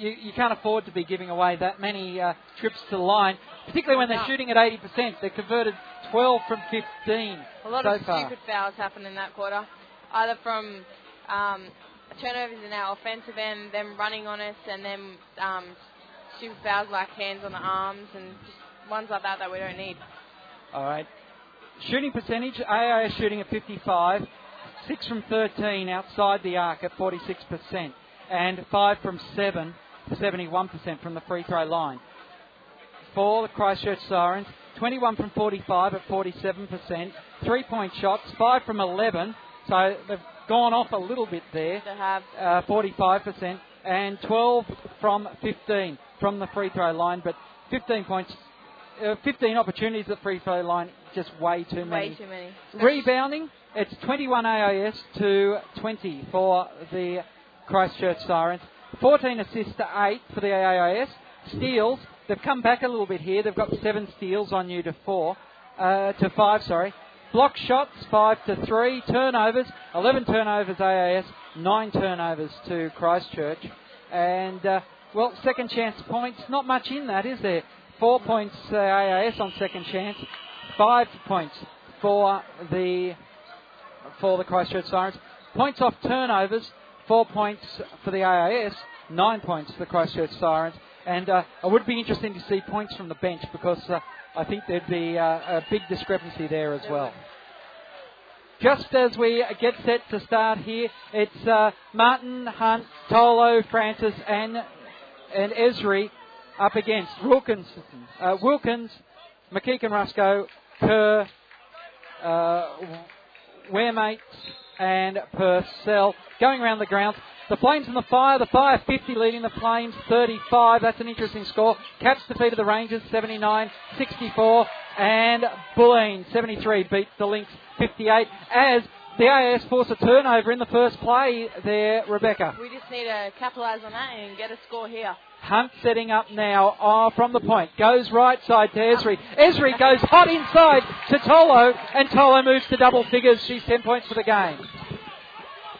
You can't afford to be giving away that many trips to the line, particularly when they're shooting at 80%. They've converted 12 from 15 a lot so of far. Stupid fouls happened in that quarter, either from turnovers in our offensive end, them running on us, and then stupid fouls like hands on the arms and just ones like that we don't need. All right. Shooting percentage, AIS shooting at 55, 6 from 13 outside the arc at 46%. And 5 from 7, 71% from the free throw line. For the Christchurch Sirens, 21 from 45 at 47%. 3-point shots, 5 from 11. So they've gone off a little bit there. They have. 45%. And 12 from 15 from the free throw line. But 15 points, 15 opportunities at the free throw line, just way too many. Way too many. Rebounding, it's 21 AIS to 20 for the Christchurch Sirens. 14 assists to 8 for the AIS. Steals, they've come back a little bit here. They've got 7 steals on you to 5, sorry. Block shots, 5 to 3. Turnovers, 11 turnovers AIS, 9 turnovers to Christchurch. And, second chance points, not much in that, is there? 4 points AIS on second chance. 5 points for the Christchurch Sirens. Points off turnovers, 4 points for the AIS, 9 points for the Christchurch Sirens. And it would be interesting to see points from the bench because I think there'd be a big discrepancy there as well. Just as we get set to start here, it's Martin, Hunt, Tolo, Francis and Esri up against Wilkins, McKeek and Rusko, Kerr, Wermate and Purcell. Going around the grounds, the Flames and the Fire 50 leading the Flames 35, that's an interesting score. Cats defeated the Rangers 79-64 and Bulleen 73 beat the Lynx 58 as the AIS forced a turnover in the first play there, Rebecca. We just need to capitalise on that and get a score here. Hunt setting up now from the point. Goes right side to Esri. Esri goes hot inside to Tolo and Tolo moves to double figures. She's 10 points for the game.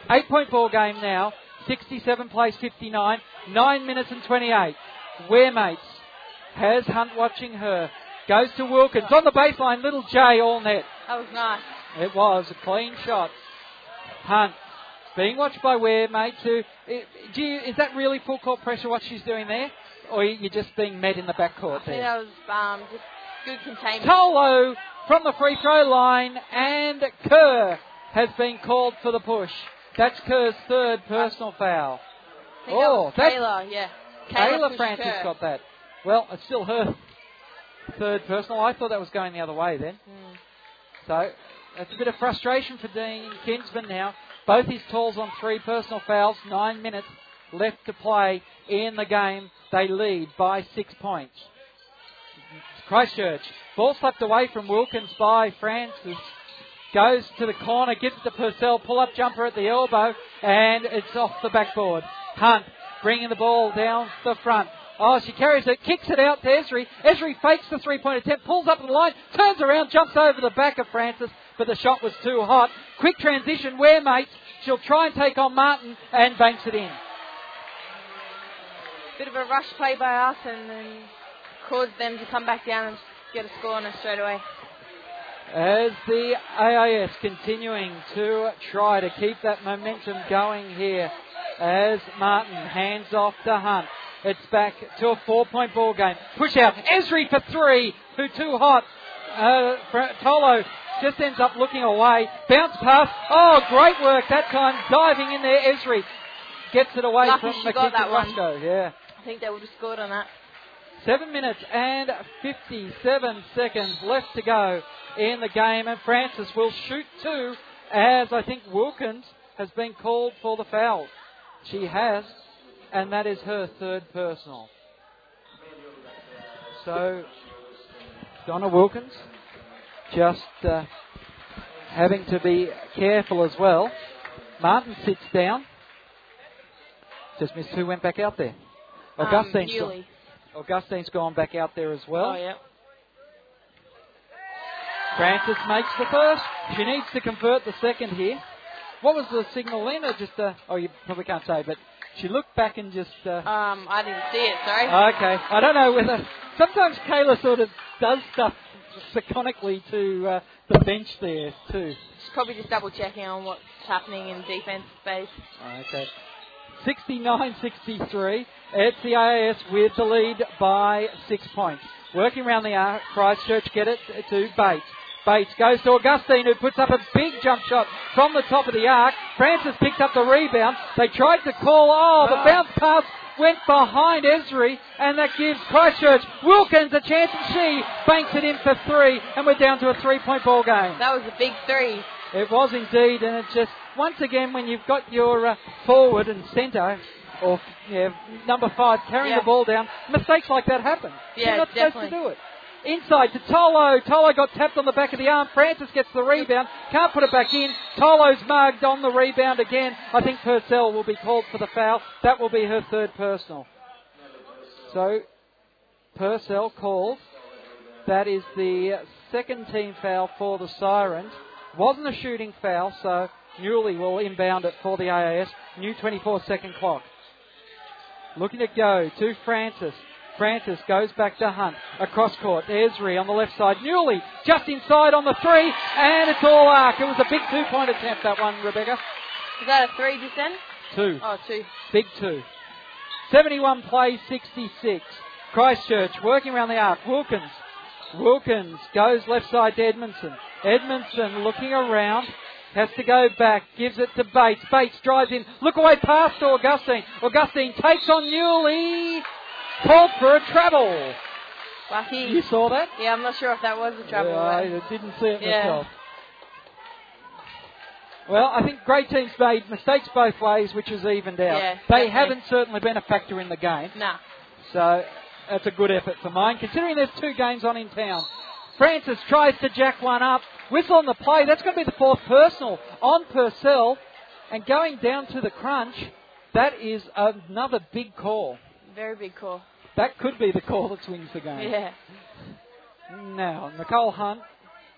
8-point ball game now. 67 plays 59. 9 minutes and 28. Wermate has Hunt watching her. Goes to Wilkins. On the baseline, little J all net. That was nice. It was a clean shot. Hunt being watched by Wermate. Is that really full court pressure what she's doing there? Or you're just being met in the backcourt there? I think that was just good containment. Tolo from the free throw line and Kerr has been called for the push. That's Kerr's third personal foul. Oh, that Kayla, yeah. Kayla Francis got that. Well, it's still her third personal. I thought that was going the other way then. So, that's a bit of frustration for Dean Kinsman now. Both his tools on 3 personal fouls, 9 minutes left to play in the game. They lead by 6 points. Christchurch, ball slapped away from Wilkins by Francis. Goes to the corner, gives it to Purcell, pull-up jumper at the elbow, and it's off the backboard. Hunt bringing the ball down the front. Oh, she carries it, kicks it out to Esri. Esri fakes the three-point attempt, pulls up the line, turns around, jumps over the back of Francis, but the shot was too hot. Quick transition, Wermate. She'll try and take on Martin and banks it in. Bit of a rush play by us and then caused them to come back down and get a score on us straight away. As the AIS continuing to try to keep that momentum going here as Martin hands off to Hunt. It's back to a 4 point ball game. Push out, Esri for three, who too hot. Tolo just ends up looking away. Bounce pass, oh great work that time, diving in there, Esri. Gets it away lucky from Nikita Rusko. Yeah. I think they would have scored on that. 7 minutes and 57 seconds left to go in the game, and Francis will shoot two, as I think Wilkins has been called for the foul. She has, and that is her third personal. So Donna Wilkins just having to be careful as well. Martin sits down. Just missed who went back out there. Augustine's gone back out there as well. Oh, yeah. Francis makes the first. She needs to convert the second here. What was the signal then? Or just you probably can't say, but she looked back and just... I didn't see it, sorry. Okay. I don't know whether... Sometimes Kayla sort of does stuff sarconically to the bench there too. She's probably just double-checking on what's happening in defence space. Okay. 69-63. It's the AIS with the lead by 6 points. Working around the arc, Christchurch get it to Bates. Bates goes to Augustine, who puts up a big jump shot from the top of the arc. Francis picked up the rebound. They tried to call. Oh, the bounce pass went behind Esri, and that gives Christchurch Wilkins a chance, and she banks it in for three, and we're down to a 3 point ball game. That was a big three. It was indeed, and it just, once again, when you've got your forward and centre, or number five, carrying the ball down, mistakes like that happen. Yeah, you're not supposed to do it. Inside to Tolo. Tolo got tapped on the back of the arm. Francis gets the rebound. Can't put it back in. Tolo's mugged on the rebound again. I think Purcell will be called for the foul. That will be her third personal. So, Purcell called. That is the second team foul for the Sirens. Wasn't a shooting foul, so Newley will inbound it for the AIS. New 24-second clock. Looking to go to Francis. Francis goes back to Hunt. Across court, Esri on the left side. Newley just inside on the three, and it's all arc. It was a big 2 point attempt, that one, Rebecca. Is that a three just then? Two. Oh, two. Big two. 71 plays 66. Christchurch working around the arc. Wilkins goes left side to Edmondson. Edmondson looking around, has to go back, gives it to Bates. Bates drives in, look away pass to Augustine. Augustine takes on Newley, called for a travel. Lucky. You saw that? Yeah, I'm not sure if that was a travel. I didn't see it myself. Well, I think great teams made mistakes both ways, which has evened out. Yeah, they haven't certainly been a factor in the game. Nah. So that's a good effort for mine, considering there's two games on in town. Francis tries to jack one up. Whistle on the play. That's going to be the fourth personal on Purcell. And going down to the crunch, that is another big call. Very big call. That could be the call that swings the game. Yeah. Now, Nicole Hunt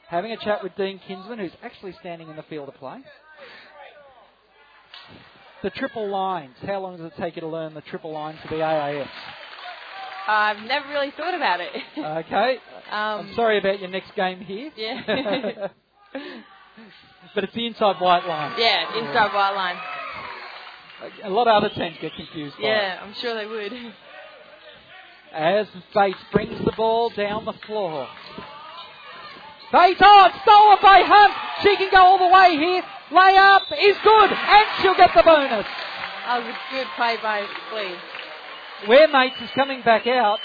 having a chat with Dean Kinsman, who's actually standing in the field of play. The triple lines. How long does it take you to learn the triple lines for the AIS? I've never really thought about it. Okay. I'm sorry about your next game here. Yeah. But it's the inside white line. Yeah, inside white line. A lot of other teams get confused by it. I'm sure they would. As Bates brings the ball down the floor. Bates, it's stolen by Hunt. She can go all the way here. Lay up is good, and she'll get the bonus. That was a good play by Lee. Wermate is coming back out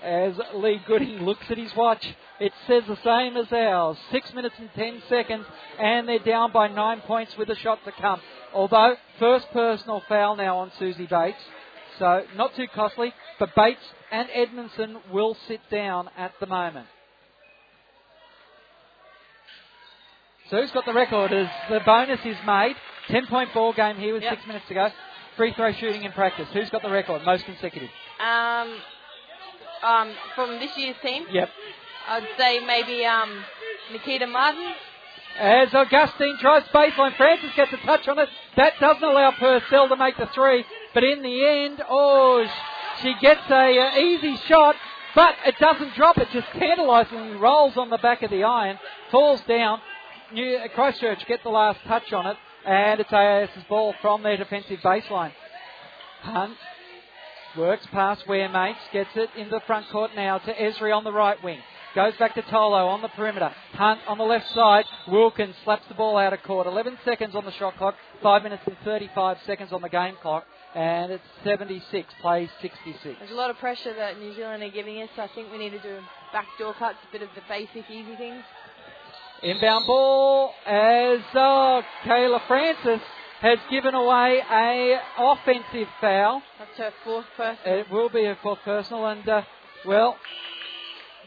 as Lee Gooding looks at his watch. It says the same as ours. 6 minutes and 10 seconds, and they're down by 9 points with a shot to come. Although, first personal foul now on Susie Bates. So, not too costly, but Bates and Edmondson will sit down at the moment. So, who's got the record as the bonus is made? 10-point ball game here with 6 minutes to go. Free throw shooting in practice. Who's got the record? Most consecutive. From this year's team? Yep. I'd say maybe Nikita Martin. As Augustine tries baseline, Francis gets a touch on it. That doesn't allow Purcell to make the three. But in the end, she gets an easy shot, but it doesn't drop. It just tantalisingly rolls on the back of the iron, falls down. Christchurch get the last touch on it, and it's AIS's ball from their defensive baseline. Hunt works past Wermate, gets it into the front court now to Esri on the right wing. Goes back to Tolo on the perimeter. Hunt on the left side. Wilkins slaps the ball out of court. 11 seconds on the shot clock. 5 minutes and 35 seconds on the game clock. And it's 76, plays 66. There's a lot of pressure that New Zealand are giving us. So I think we need to do backdoor cuts, a bit of the basic easy things. Inbound ball as Kayla Francis has given away a offensive foul. That's her fourth personal. It will be her fourth personal. And,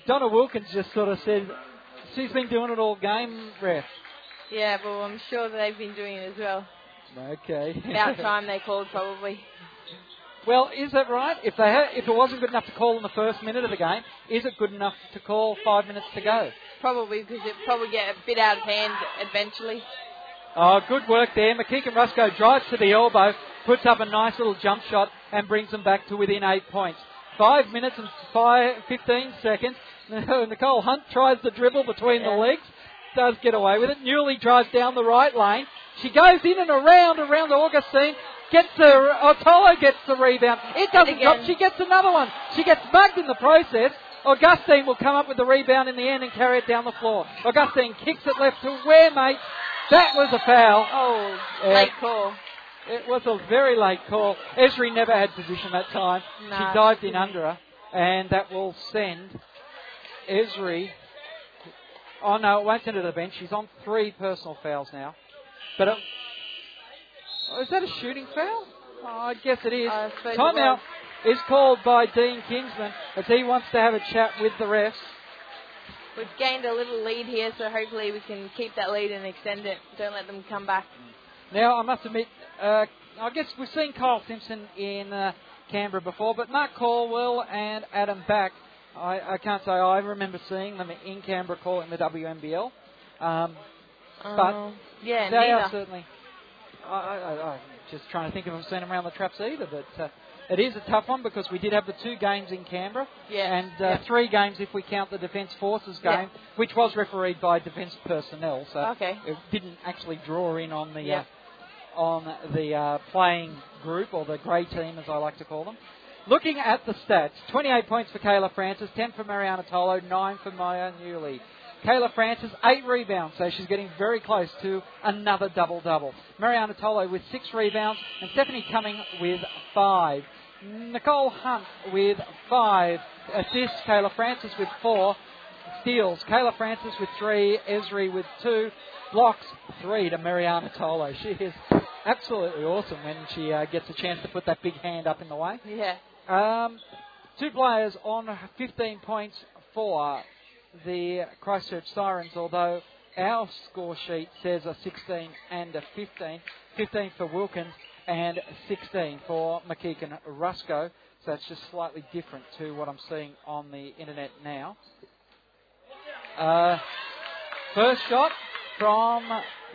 Donna Wilkins just sort of said she's been doing it all game, ref. Yeah, well, I'm sure they've been doing it as well. Okay. About time they called, probably. Well, is that right? If it wasn't good enough to call in the first minute of the game, is it good enough to call 5 minutes to go? Probably, because it'll probably get a bit out of hand eventually. Oh, good work there. McKeek and Rusko drives to the elbow, puts up a nice little jump shot and brings them back to within 8 points. 5 minutes and 15 seconds. Nicole Hunt tries the dribble between the legs. Does get away with it. Newley drives down the right lane. She goes in and around Augustine. Otolo gets the rebound. It doesn't drop. She gets another one. She gets mugged in the process. Augustine will come up with the rebound in the end and carry it down the floor. Augustine kicks it left to Wermate. That was a foul. Oh, late call. It was a very late call. Esri never had position that time. No. She dived in under her, and that will send Esri... Oh, no, it won't send her to the bench. She's on 3 personal fouls now. But is that a shooting foul? Oh, I guess it is. Timeout is called by Dean Kinsman as he wants to have a chat with the refs. We've gained a little lead here, so hopefully we can keep that lead and extend it. Don't let them come back. Now, I must admit, I guess we've seen Kyle Simpson in Canberra before, but Mark Caldwell and Adam Back, I can't say I remember seeing them in Canberra calling the WMBL. But yeah, they are certainly... I'm just trying to think if I've seen them around the traps either, but it is a tough one because we did have the 2 games in Canberra and 3 games if we count the Defence Forces game, which was refereed by Defence personnel, so it didn't actually draw in on the... playing group, or the grey team as I like to call them. Looking at the stats, 28 points for Kayla Francis, 10 for Mariana Tolo, 9 for Mia Newley. Kayla Francis, 8 rebounds, so she's getting very close to another double-double. Mariana Tolo with 6 rebounds, and Stephanie Cumming with 5. Nicole Hunt with 5 assists, Kayla Francis with 4 steals. Kayla Francis with 3, Esri with 2, blocks 3 to Mariana Tolo. She is absolutely awesome when she gets a chance to put that big hand up in the way. Yeah. 2 players on 15 points for the Christchurch Sirens, although our score sheet says a 16 and a 15. 15 for Wilkins and 16 for McKeek and Rusko. So it's just slightly different to what I'm seeing on the internet now. First shot from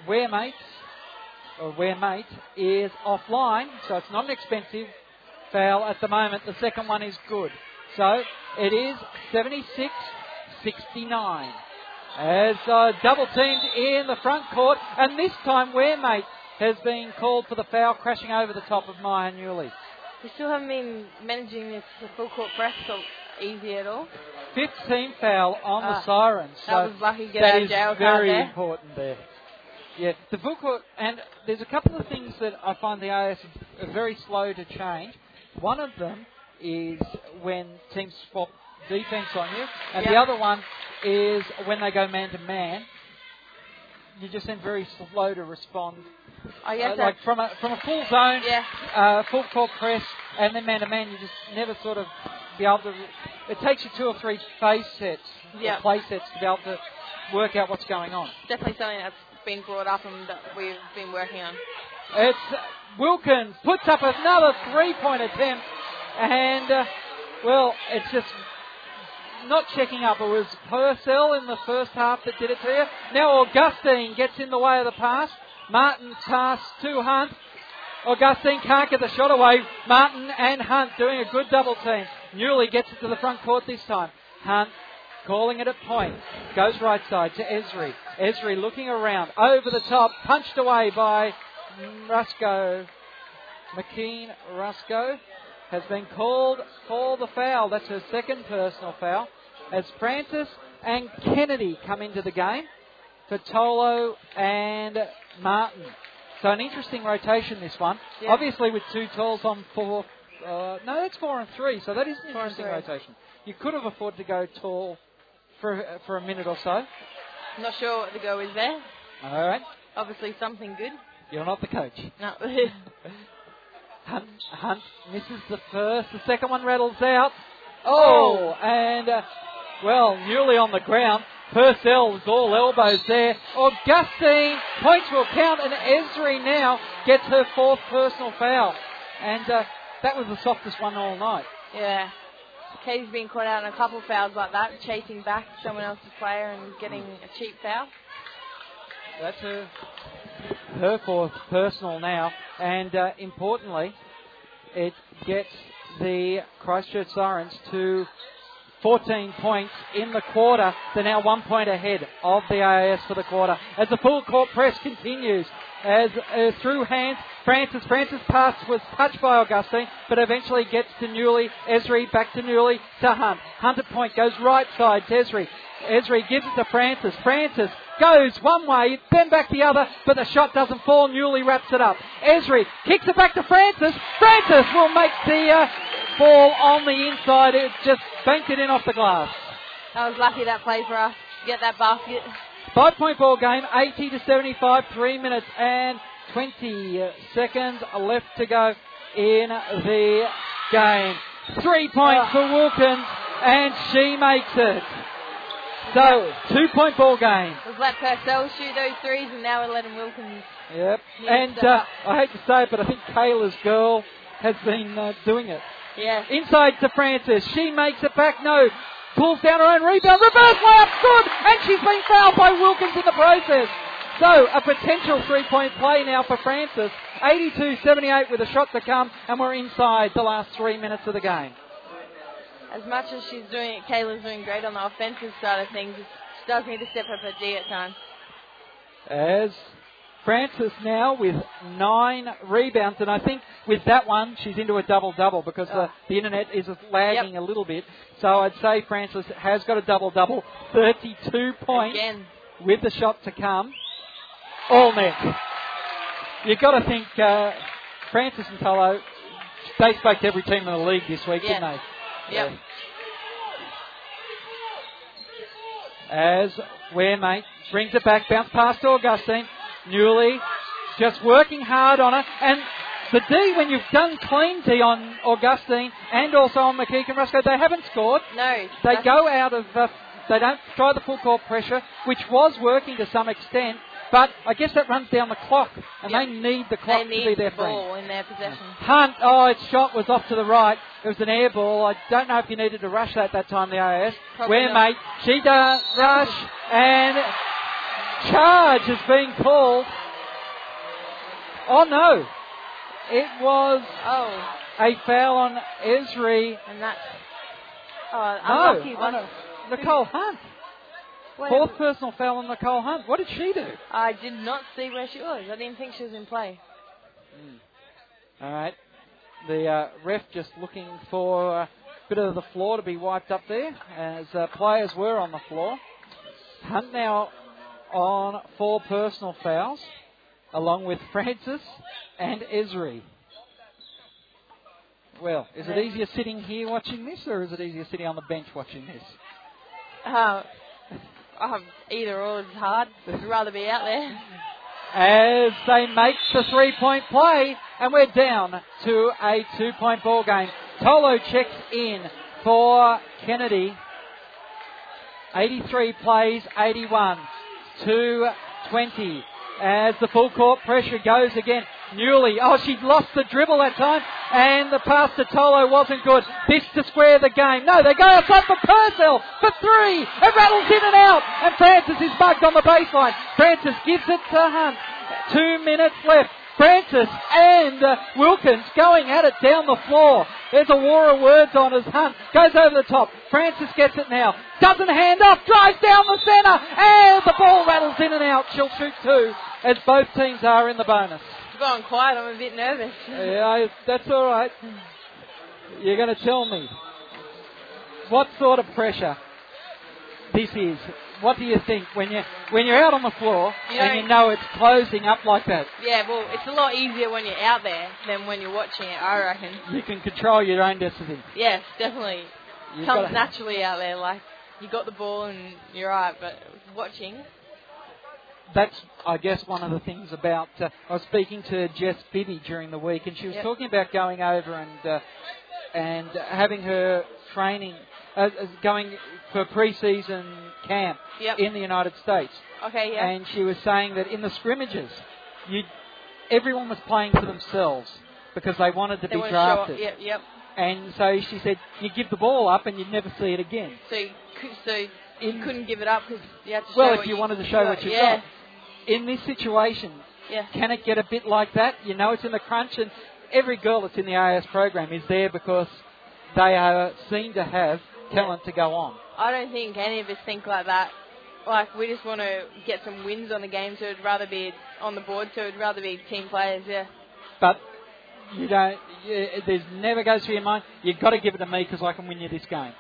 Wermate is offline, so it's not an expensive foul at the moment. The second one is good. So it is 76-69. As double teamed in the front court, and this time Wermate has been called for the foul, crashing over the top of Maya Newley. We still haven't been managing this full court press so easy at all. 15th foul on the Sirens. So that was lucky to get out of jail card there. That is very important there. Yeah, the full court, and there's a couple of things that I find the AIS are very slow to change. One of them is when teams swap defence on you, and the other one is when they go man-to-man. You just seem very slow to respond Like from a full zone, full court press, and then man-to-man, you just never sort of be able to... It takes you two or three phase sets, or play sets, to be able to work out what's going on. Definitely something that's been brought up and that we've been working on. It's Wilkins puts up another three-point attempt, and, well, it's just... not checking up. It was Purcell in the first half that did it to you. Now Augustine gets in the way of the pass. Martin passed to Hunt. Augustine can't get the shot away. Martin and Hunt doing a good double team. Newley gets it to the front court this time. Hunt calling it a point. Goes right side to Esri. Esri looking around. Over the top. Punched away by Rusko. McKean Rusko has been called for the foul. That's her second personal foul. As Francis and Kennedy come into the game for Tolo and Martin. So an interesting rotation, this one. Yeah. Obviously with two talls on four. No, that's 4 and 3, so that is an interesting rotation. You could have afforded to go tall for a minute or so. Not sure what the go is there. All right. Obviously something good. You're not the coach. No. Hunt misses the first. The second one rattles out. Oh, and, Newley on the ground. Purcell's all elbows there. Augustine, points will count, and Esri now gets her fourth personal foul. And that was the softest one all night. Yeah. Katie's been caught out on a couple of fouls like that, chasing back someone else's player and getting a cheap foul. That's her fourth personal now. And importantly, it gets the Christchurch Sirens to 14 points in the quarter. They're now 1 point ahead of the AIS for the quarter. As the full court press continues, as through hands, Francis' pass was touched by Augustine, but eventually gets to Newley. Esri back to Newley to Hunt. Hunt at point goes right side to Esri. Esri gives it to Francis. Francis goes one way, then back the other, but the shot doesn't fall. Newley wraps it up. Esri kicks it back to Francis. Francis will make the ball on the inside. It just banked it in off the glass. I was lucky that play for us to get that basket. 5 point ball game, 80-75, 3 minutes and 20 seconds left to go in the game. 3 points for Wilkins, and she makes it. So, 2 point ball game. We've let Purcell shoot those threes, and now we're letting Wilkins. Yep. And I hate to say it, but I think Kayla's girl has been doing it. Yeah. Inside to Francis. She makes it back. No. Pulls down her own rebound. Reverse layup. Good. And she's been fouled by Wilkins in the process. So, a potential 3 point play now for Francis. 82-78 with a shot to come, and we're inside the last 3 minutes of the game. As much as she's doing it, Kayla's doing great on the offensive side of things. She does need to step up her D at times. As Francis now with 9 rebounds, and I think with that one she's into a double-double because the internet is lagging a little bit. So I'd say Francis has got a double-double, 32 points again, with the shot to come. All net. You've got to think Francis and Tolo, they spoke to every team in the league this week, didn't they? Yep. As Wermate brings it back, bounce past Augustine. Newley just working hard on it. And the D, when you've done clean D on Augustine and also on McKeek and Rusko, they haven't scored. No. They go out of, they don't try the full court pressure, which was working to some extent, but I guess that runs down the clock, and they need the clock to be their friend. They need the ball in their possession. Hunt, its shot was off to the right. It was an air ball. I don't know if you needed to rush that time, the AIS. Wermate, she does rush, and charge is being called. Oh, no. It was a foul on Esri. And that's unlucky one. Nicole Hunt. Fourth personal foul on Nicole Hunt. What did she do? I did not see where she was. I didn't think she was in play. All right. The ref just looking for a bit of the floor to be wiped up there, as players were on the floor. Hunt now on 4 personal fouls, along with Francis and Esri. Well, is it easier sitting here watching this, or is it easier sitting on the bench watching this? Either or is hard. I'd rather be out there. as they make the three-point play, and we're down to a two-point ball game. Tolo checks in for Kennedy. 83 plays 81, 220 as the full court pressure goes again. Newley, oh, she lost the dribble that time, and the pass to Tolo wasn't good. This to square the game. No, they go outside for Purcell for three. It rattles in and out, and Francis is bugged on the baseline. Francis gives it to Hunt. 2 minutes left. Francis and Wilkins going at it down the floor. There's a war of words on as Hunt goes over the top. Francis gets it now. Doesn't hand off. Drives down the centre. And the ball rattles in and out. She'll shoot two as both teams are in the bonus. It's gone quiet. I'm a bit nervous. Yeah, that's all right. You're going to tell me. What sort of pressure this is? What do you think when you're out on the floor and you know it's closing up like that? Yeah, well, it's a lot easier when you're out there than when you're watching it, I reckon. You can control your own destiny. Yes, definitely. It comes naturally out there, like you got the ball and you're right, but watching... That's, I guess, one of the things about... I was speaking to Jess Bibby during the week, and she was talking about going over and having her training... going for pre-season camp in the United States. Okay, yeah. And she was saying that in the scrimmages, everyone was playing for themselves because they wanted to be drafted. Yep. And so she said, you give the ball up and you'd never see it again. So you couldn't give it up because you had to show what you... Well, if you wanted to show what you got. In this situation, can it get a bit like that? You know, it's in the crunch, and every girl that's in the AIS program is there because they seem to have talent to go on. I don't think any of us think like that. Like, we just want to get some wins on the game, so it'd rather be on the board, so it'd rather be team players, But you don't, this never goes through your mind, you've got to give it to me because I can win you this game.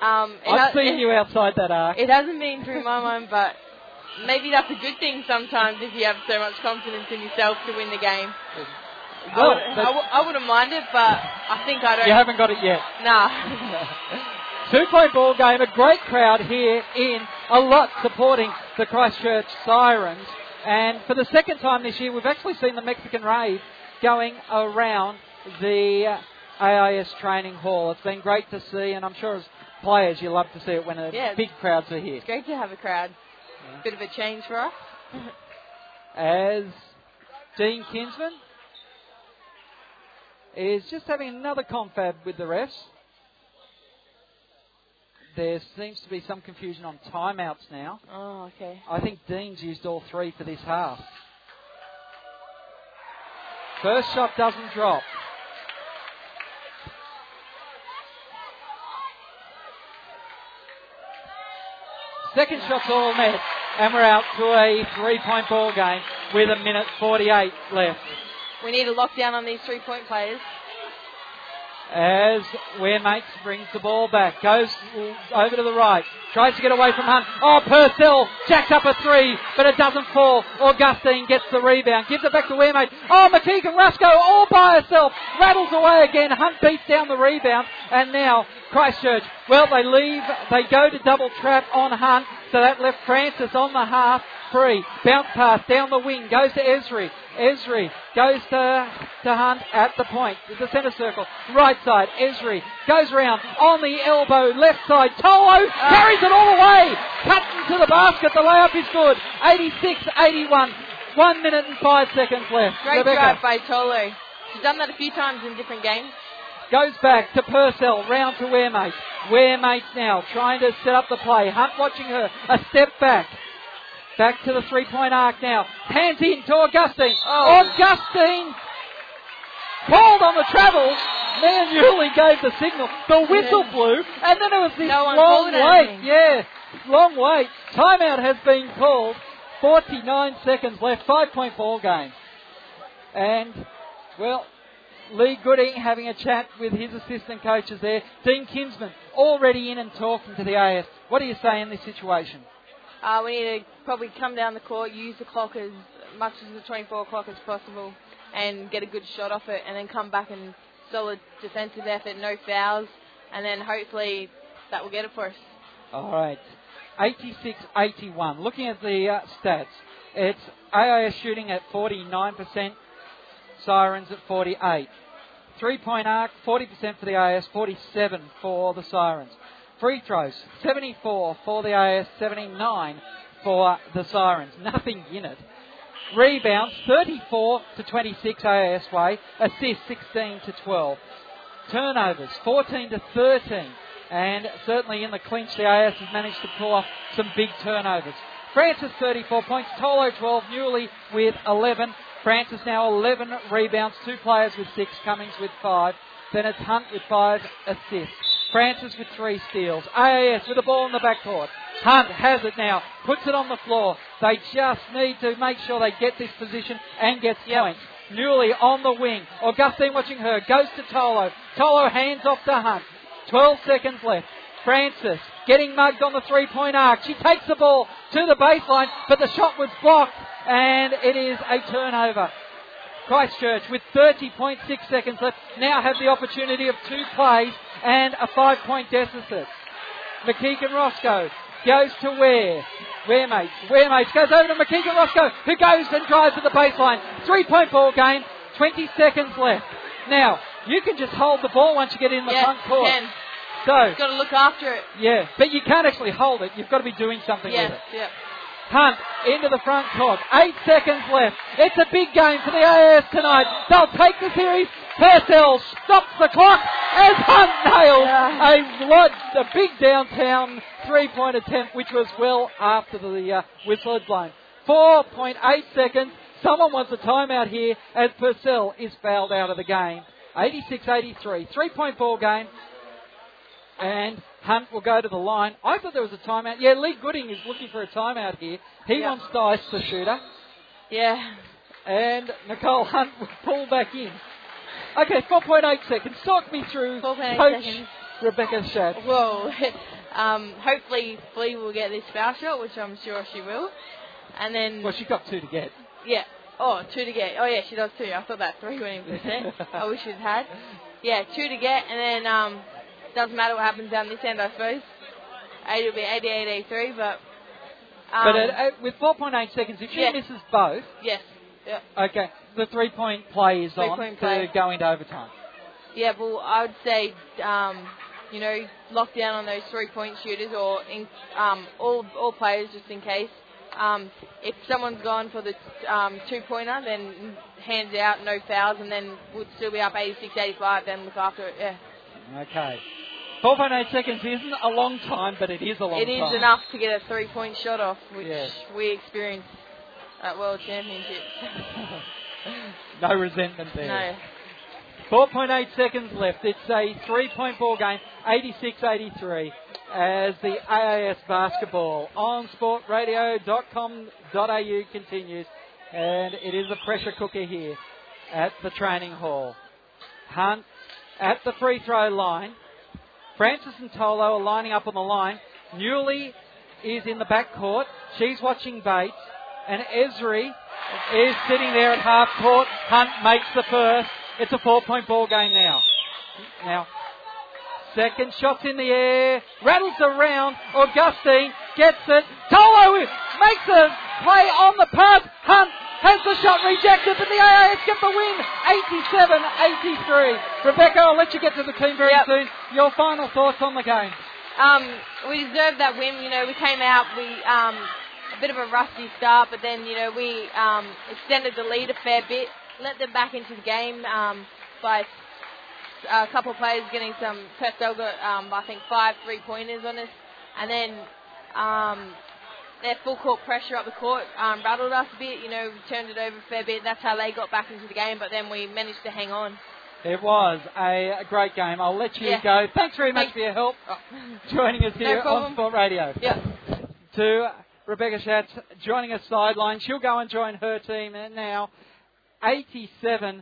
I've seen you outside that arc. It hasn't been through my mind, but maybe that's a good thing sometimes if you have so much confidence in yourself to win the game. Well, I wouldn't mind it, but I think I don't... You haven't got it yet. Nah. 2-point ball game, a great crowd here in, a lot supporting the Christchurch Sirens. And for the second time this year, we've actually seen the Mexican rave going around the AIS training hall. It's been great to see, and I'm sure as players you love to see it when big crowds are here. It's great to have a crowd. Yeah. Bit of a change for us. As Dean Kinsman is just having another confab with the refs. There seems to be some confusion on timeouts now. Oh, okay. I think Dean's used all three for this half. First shot doesn't drop. Second shot's all net, and we're out to a three-point ball game with 1:48 left. We need a lockdown on these three-point players. As Wermate brings the ball back, goes over to the right, tries to get away from Hunt. Oh, Purcell jacked up a three, but it doesn't fall. Augustine gets the rebound, gives it back to Wermate. Oh, McKeek and Rusko all by herself, rattles away again. Hunt beats down the rebound, and now Christchurch, well, they go to double trap on Hunt, so that left Francis on the half free. Bounce pass down the wing, goes to Esri. Esri goes to Hunt at the point. The centre circle. Right side. Esri goes round on the elbow. Left side. Tolo carries it all away. Cuts into the basket. The layup is good. 86-81. 1 minute and 5 seconds left. Great drive by Tolo. She's done that a few times in different games. Goes back to Purcell, round to Wermate. Wermate now trying to set up the play. Hunt watching her. A step back. Back to the three-point arc now. Hands in to Augustine. Oh. Augustine called on the travels. Mia Newley gave the signal. The whistle blew, and then it was this long wait. Long wait. Timeout has been called. 49 seconds left. 5-point ball game. And, well, Lee Gooding having a chat with his assistant coaches there. Dean Kinsman already in and talking to the AIS. What do you say in this situation? We need to probably come down the court, use the clock as much as the 24 o'clock as possible and get a good shot off it, and then come back and solid defensive effort, no fouls, and then hopefully that will get it for us. All right. 86-81. Looking at the stats, it's AIS shooting at 49%, Sirens at 48%. 3-point arc, 40% for the AIS, 47% for the Sirens. Free throws, 74 for the AIS, 79 for the Sirens. Nothing in it. Rebounds, 34-26 AIS way. Assists, 16-12. Turnovers, 14-13. And certainly in the clinch, the AIS has managed to pull off some big turnovers. Francis, 34 points. Tolo, 12. Newley with 11. Francis now 11 rebounds. Two players with 6. Cummings with 5. Then it's Hunt with 5 assists. Francis with 3 steals. AIS with the ball in the backcourt. Hunt has it now. Puts it on the floor. They just need to make sure they get this position and get points. Newley on the wing. Augustine watching her. Goes to Tolo. Tolo hands off to Hunt. 12 seconds left. Francis getting mugged on the three-point arc. She takes the ball to the baseline, but the shot was blocked, and it is a turnover. Christchurch, with 30.6 seconds left, now have the opportunity of 2 plays and a 5-point deficit. McKeek and Rusko goes to Ware. Waremate goes over to McKeek and Rusko, who goes and drives to the baseline. 3-point ball game, 20 seconds left. Now, you can just hold the ball once you get in the front court. Yes, you can. So, you've got to look after it. Yeah, but you can't actually hold it. You've got to be doing something with it. Yes. Hunt into the front court. 8 seconds left. It's a big game for the AIS tonight. They'll take the series. Purcell stops the clock as Hunt nails a big downtown three-point attempt, which was well after the whistle had blown. 4.8 seconds. Someone wants a timeout here as Purcell is fouled out of the game. 86-83. 3-point ball game. And Hunt will go to the line. I thought there was a timeout. Yeah, Lee Gooding is looking for a timeout here. He wants Dice, the shooter. Yeah. And Nicole Hunt will pull back in. Okay, 4.8 seconds. Talk me through Coach seconds. Rebecca Schatz. Well, hopefully Flea will get this foul shot, which I'm sure she will. And then... Well, she got 2 to get. Yeah. Oh, 2 to get. Oh, yeah, she does 2. I thought that 3 went in percent. I wish she'd had. Yeah, 2 to get. And then... doesn't matter what happens down this end, I suppose. It'll be 88-83, but... with 4.8 seconds, if she misses both... Yes. Yep. Okay, the three-point play is to go into overtime. Yeah, well, I would say, lock down on those three-point shooters or all players just in case. If someone's gone for the two-pointer, then hands out, no fouls, and then we'll still be up 86-85, then look after it, yeah. Okay. 4.8 seconds isn't a long time, but it is a long time. It is enough to get a three-point shot off, which we experienced at World Championships. No resentment there. No. 4.8 seconds left. It's a three-point ball game, 86-83, as the AIS basketball on sportradio.com.au continues. And it is a pressure cooker here at the training hall. Hunt at the free throw line. Francis and Tolo are lining up on the line. Newley is in the backcourt. She's watching Bates. And Esri is sitting there at half court. Hunt makes the first. It's a 4-point ball game now. Now, second shot's in the air. Rattles around. Augustine gets it. Tolo makes the play on the pass. Hunt has the shot rejected, but the AIS get the win, 87-83. Rebecca, I'll let you get to the team very soon. Your final thoughts on the game? We deserved that win. You know, we came out, a bit of a rusty start, but then, we extended the lead a fair bit, let them back into the game by a couple of players getting some. Purcell got, I think, 5 3-pointers on us, and then... Their full court pressure up the court rattled us a bit. We turned it over a fair bit. That's how they got back into the game, but then we managed to hang on. It was a great game. I'll let you go. Thanks very much for your help joining us here on Sport Radio. Yeah. To Rebecca Schatz joining us sideline. She'll go and join her team now. 87-83.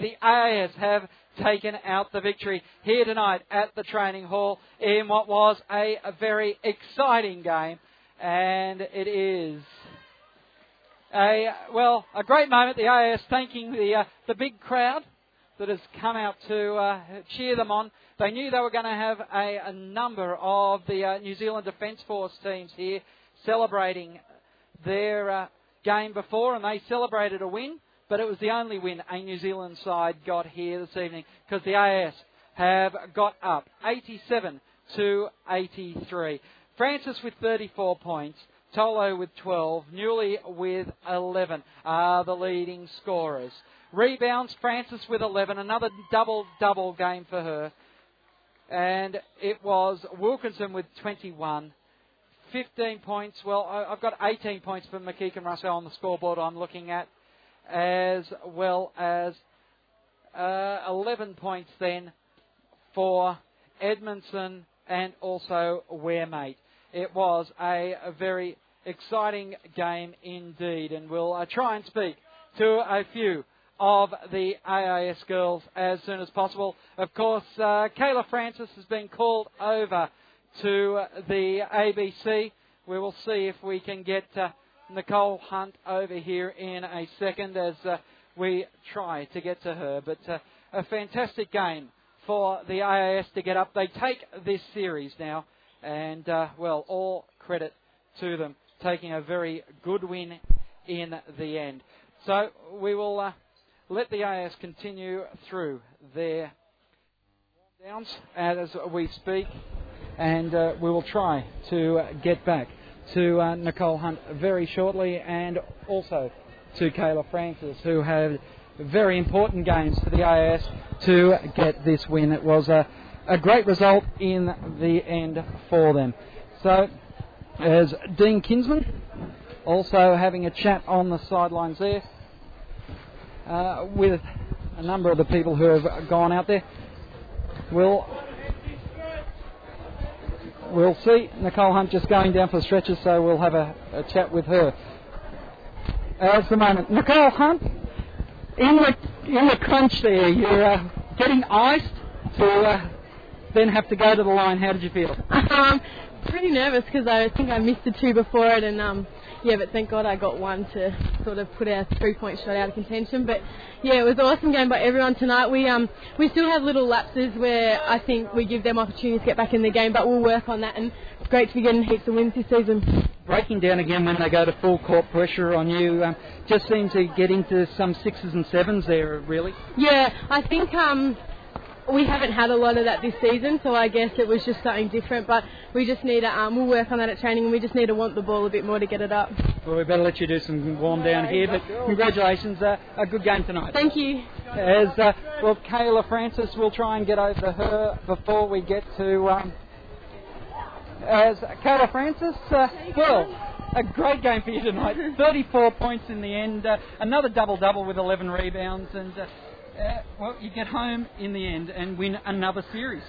The AIS have taken out the victory here tonight at the training hall in what was a very exciting game. And it is a great moment. The AIS thanking the big crowd that has come out to cheer them on. They knew they were going to have a number of the New Zealand Defence Force teams here celebrating their game before, and they celebrated a win, but it was the only win a New Zealand side got here this evening, because the AIS have got up 87-83. Francis with 34 points, Tolo with 12, Newley with 11 are the leading scorers. Rebounds, Francis with 11, another double-double game for her. And it was Wilkinson with 21. 15 points, well, I've got 18 points for McKeek and Rusko on the scoreboard I'm looking at, as well as 11 points then for Edmondson and also Wermate. It was a very exciting game indeed, and we'll try and speak to a few of the AIS girls as soon as possible. Of course, Kayla Francis has been called over to the ABC. We will see if we can get Nicole Hunt over here in a second as we try to get to her. But a fantastic game for the AIS to get up. They take this series now, and, well, all credit to them, taking a very good win in the end. So we will let the AIS continue through their warm-downs as we speak, and we will try to get back to Nicole Hunt very shortly, and also to Kayla Francis, who had very important games for the AIS to get this win. It was a great result in the end for them. So, as Dean Kinsman also having a chat on the sidelines there with a number of the people who have gone out there. We'll see Nicole Hunt just going down for the stretches, so we'll have a chat with her at the moment. Nicole Hunt, in the crunch there, you're getting iced to then have to go to the line. How did you feel? Pretty nervous because I think I missed the two before it, and yeah, but thank God I got one to sort of put our three-point shot out of contention. But yeah, it was an awesome game by everyone tonight. We still have little lapses where I think we give them opportunities to get back in the game, but we'll work on that, and it's great to be getting heaps of wins this season. Breaking down again when they go to full court pressure on you, just seem to get into some sixes and sevens there, really. Yeah, I think we haven't had a lot of that this season, so I guess it was just something different, but we just need to, we'll work on that at training, and we just need to want the ball a bit more to get it up. Well, we better let you do some warm down here, but congratulations, a good game tonight. Thank you. As, well, Kayla Francis, we'll try and get over her before we get to, as Kayla Francis, well, a great game for you tonight, 34 points in the end, another double-double with 11 rebounds, and well, you get home in the end and win another series.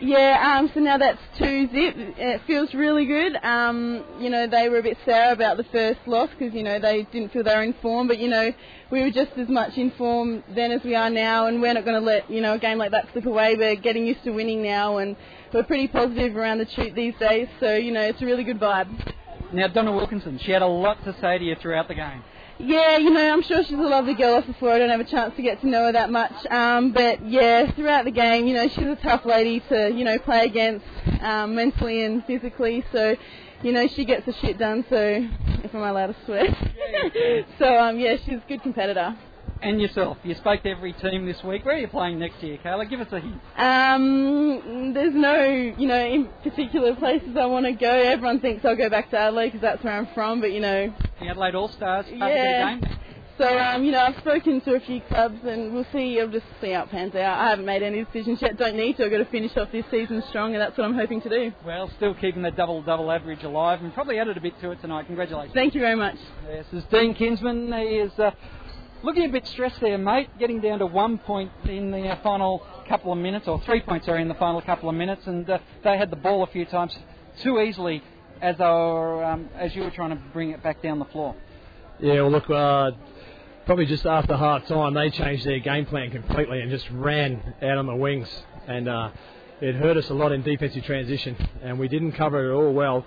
Yeah, so now that's 2-0. It feels really good. You know, they were a bit sour about the first loss because, you know, they didn't feel they were in form. But, you know, we were just as much in form then as we are now, and we're not going to let, you know, a game like that slip away. We're getting used to winning now, and we're pretty positive around the shoot these days. So, you know, it's a really good vibe. Now, Donna Wilkinson, she had a lot to say to you throughout the game. Yeah, you know, I'm sure she's a lovely girl off the floor. I don't have a chance to get to know her that much. But, yeah, throughout the game, you know, she's a tough lady to, you know, play against mentally and physically. So, you know, she gets the shit done, so if I'm allowed to swear. So, yeah, she's a good competitor. And yourself. You spoke to every team this week. Where are you playing next year, Kayla? Give us a hint. There's no, you know, in particular places I want to go. Everyone thinks I'll go back to Adelaide because that's where I'm from, but, you know. The Adelaide All-Stars. Yeah. Game. So, you know, I've spoken to a few clubs, and we'll see. I'll just see how it pans out. I haven't made any decisions yet. Don't need to. I've got to finish off this season strong, and that's what I'm hoping to do. Well, still keeping the double-double average alive, and probably added a bit to it tonight. Congratulations. Thank you very much. Yes, this is Dean Kinsman. He is... looking a bit stressed there, mate, getting down to 1 point in the final couple of minutes, or 3 points, sorry, in the final couple of minutes, and they had the ball a few times too easily as they were, as you were trying to bring it back down the floor. Yeah, well, look, probably just after half time, they changed their game plan completely and just ran out on the wings, and it hurt us a lot in defensive transition, and we didn't cover it all well,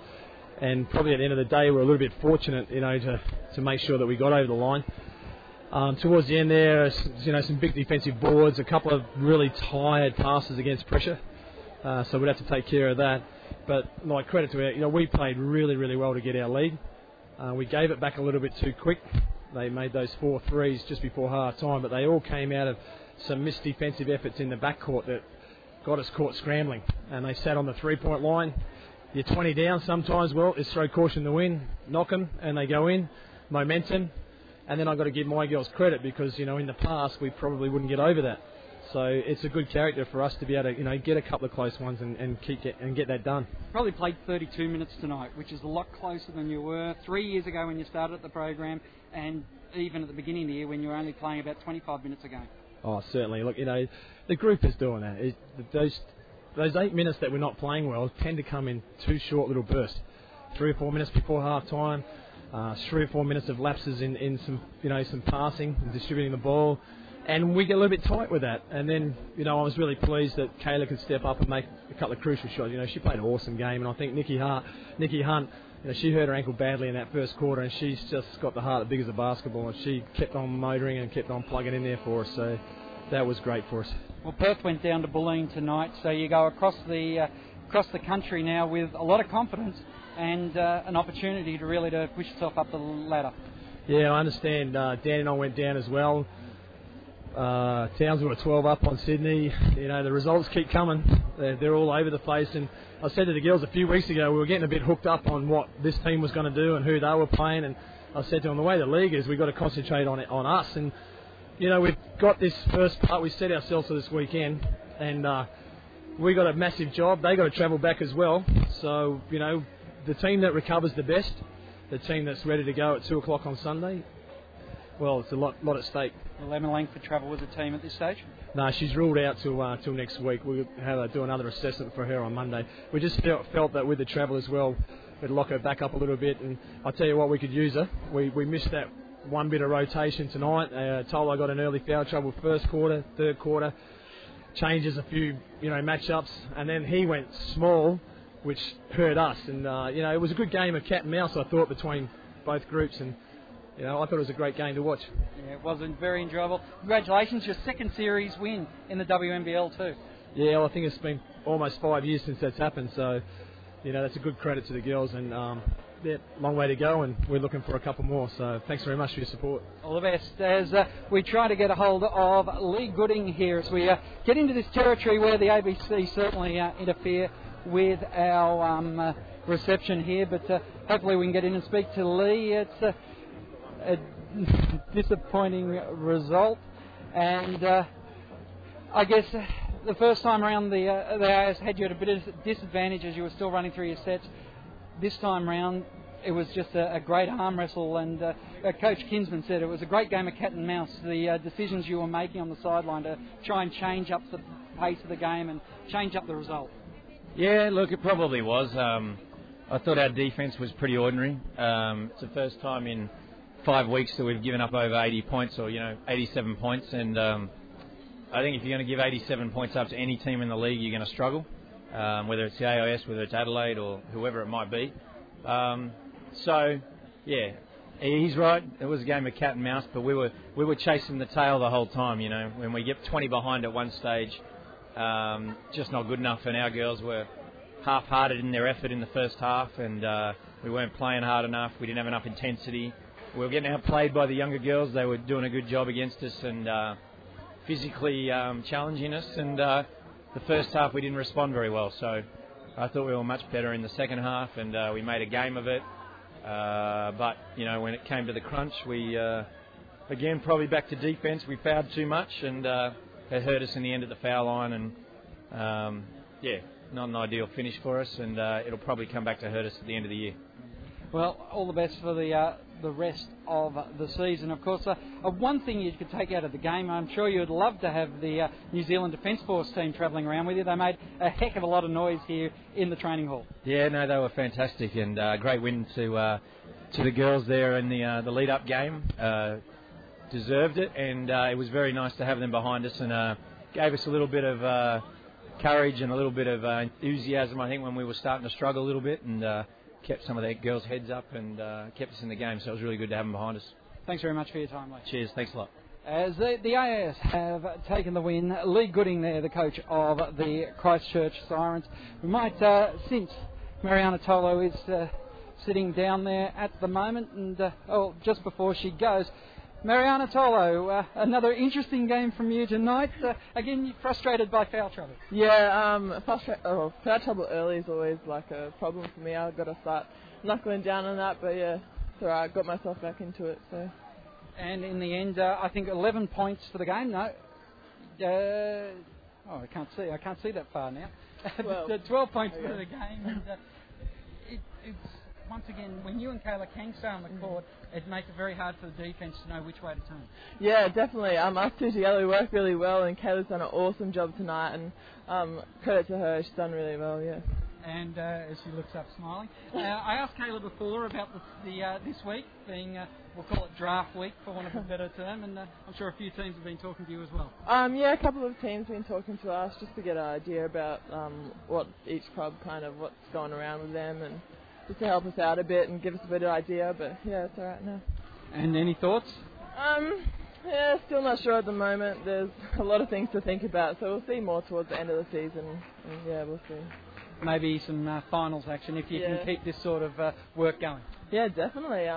and probably at the end of the day, we were a little bit fortunate, you know, to make sure that we got over the line. Towards the end there, you know, some big defensive boards, a couple of really tired passes against pressure. So we'd have to take care of that. But my credit to it, you know, we played really, really well to get our lead. We gave it back a little bit too quick. They made those 4 threes just before half time, but they all came out of some missed defensive efforts in the backcourt that got us caught scrambling. And they sat on the 3-point line. You're 20 down sometimes. Well, just throw caution to the wind, knock them, and they go in. Momentum. And then I've got to give my girls credit because, you know, in the past we probably wouldn't get over that. So it's a good character for us to be able to, you know, get a couple of close ones and get that done. Probably played 32 minutes tonight, which is a lot closer than you were 3 years ago when you started the program, and even at the beginning of the year when you were only playing about 25 minutes a game. Oh, certainly. Look, you know, the group is doing that. Those 8 minutes that we're not playing well tend to come in two short little bursts, 3 or 4 minutes before half time. 3 or 4 minutes of lapses in some, you know, some passing and distributing the ball, and we get a little bit tight with that. And then, you know, I was really pleased that Kayla could step up and make a couple of crucial shots. You know, she played an awesome game, and I think Nikki Hunt, you know, she hurt her ankle badly in that first quarter, and she's just got the heart as big as a basketball, and she kept on motoring and kept on plugging in there for us. So that was great for us. Well, Perth went down to Bulleen tonight, so you go across the country now with a lot of confidence and an opportunity to really to push yourself up the ladder. Yeah, I understand. Dandenong went down as well. Townsville were 12 up on Sydney. You know, the results keep coming. They're all over the place. And I said to the girls a few weeks ago, we were getting a bit hooked up on what this team was going to do and who they were playing. And I said to them, the way the league is, we've got to concentrate on us. And, you know, we've got this first part. We set ourselves for this weekend. And we got a massive job. They got to travel back as well. So, you know, the team that recovers the best, the team that's ready to go at 2 o'clock on Sunday, well, it's a lot at stake. Will Emma Langford travel with the team at this stage? No, she's ruled out till next week. We'll do another assessment for her on Monday. We just felt that with the travel as well, it'd lock her back up a little bit. And I'll tell you what, we could use her. We missed that one bit of rotation tonight. Tolo got an early foul trouble first quarter, third quarter, changes a few, you know, matchups, and then he went small, which hurt us. And, you know, it was a good game of cat and mouse, I thought, between both groups. And, you know, I thought it was a great game to watch. Yeah, it was very enjoyable. Congratulations, your second series win in the WMBL too. Yeah, well, I think it's been almost 5 years since that's happened. So, you know, that's a good credit to the girls. And, yeah, long way to go, and we're looking for a couple more. So thanks very much for your support. All the best as we try to get a hold of Lee Gooding here as we get into this territory where the ABC certainly interfere with our reception here, but hopefully we can get in and speak to Lee. It's a disappointing result, and I guess the first time around the AIS had you at a bit of disadvantage as you were still running through your sets. This time round it was just a great arm wrestle, and Coach Kinsman said it was a great game of cat and mouse. The decisions you were making on the sideline to try and change up the pace of the game and change up the result. Yeah, look, it probably was. I thought our defence was pretty ordinary. It's the first time in 5 weeks that we've given up over 80 points, or, you know, 87 points. And I think if you're going to give 87 points up to any team in the league, you're going to struggle, whether it's the AIS, whether it's Adelaide, or whoever it might be. So, yeah, he's right. It was a game of cat and mouse, but we were chasing the tail the whole time, you know. When we get 20 behind at one stage, just not good enough, and our girls were half-hearted in their effort in the first half, and we weren't playing hard enough. We didn't have enough intensity. We were getting outplayed by the younger girls. They were doing a good job against us and physically challenging us, and the first half we didn't respond very well. So I thought we were much better in the second half, and we made a game of it. But, you know, when it came to the crunch, we, again, probably back to defence. We fouled too much, and it hurt us in the end at the foul line, and yeah, not an ideal finish for us, and it'll probably come back to hurt us at the end of the year. Well, all the best for the rest of the season. Of course, one thing you could take out of the game, I'm sure you'd love to have the New Zealand Defence Force team travelling around with you. They made a heck of a lot of noise here in the training hall. Yeah, no, they were fantastic, and great win to the girls there in the lead-up game. Deserved it, and it was very nice to have them behind us, and gave us a little bit of courage and a little bit of enthusiasm, I think, when we were starting to struggle a little bit, and kept some of their girls' heads up and kept us in the game, so it was really good to have them behind us. Thanks very much for your time, Lee. Cheers, thanks a lot. As the AIS have taken the win, Lee Gooding there, the coach of the Christchurch Sirens. We might, since Mariana Tolo is sitting down there at the moment, and just before she goes, Mariana Tolo, another interesting game from you tonight. Again, you're frustrated by foul trouble. Yeah, foul trouble early is always like a problem for me. I've got to start knuckling down on that, but yeah, it's all right. I got myself back into it. So. And in the end, I think 11 points for the game. No, I can't see. I can't see that far now. 12 points for the game. And, it's once again, when you and Kayla can stay on the court, it makes it very hard for the defence to know which way to turn. Yeah, definitely. Us two together, we work really well, and Kayla's done an awesome job tonight, and credit to her, she's done really well, yeah. And as she looks up smiling. I asked Kayla before about the this week being, we'll call it draft week for want of a better term, and I'm sure a few teams have been talking to you as well. Yeah, a couple of teams have been talking to us just to get an idea about what each club, kind of what's going around with them, and just to help us out a bit and give us a bit of idea, but yeah, it's all right now. And any thoughts? Yeah, still not sure at the moment. There's a lot of things to think about, so we'll see more towards the end of the season. And yeah, we'll see. Maybe some finals action if you can keep this sort of work going. Yeah, definitely.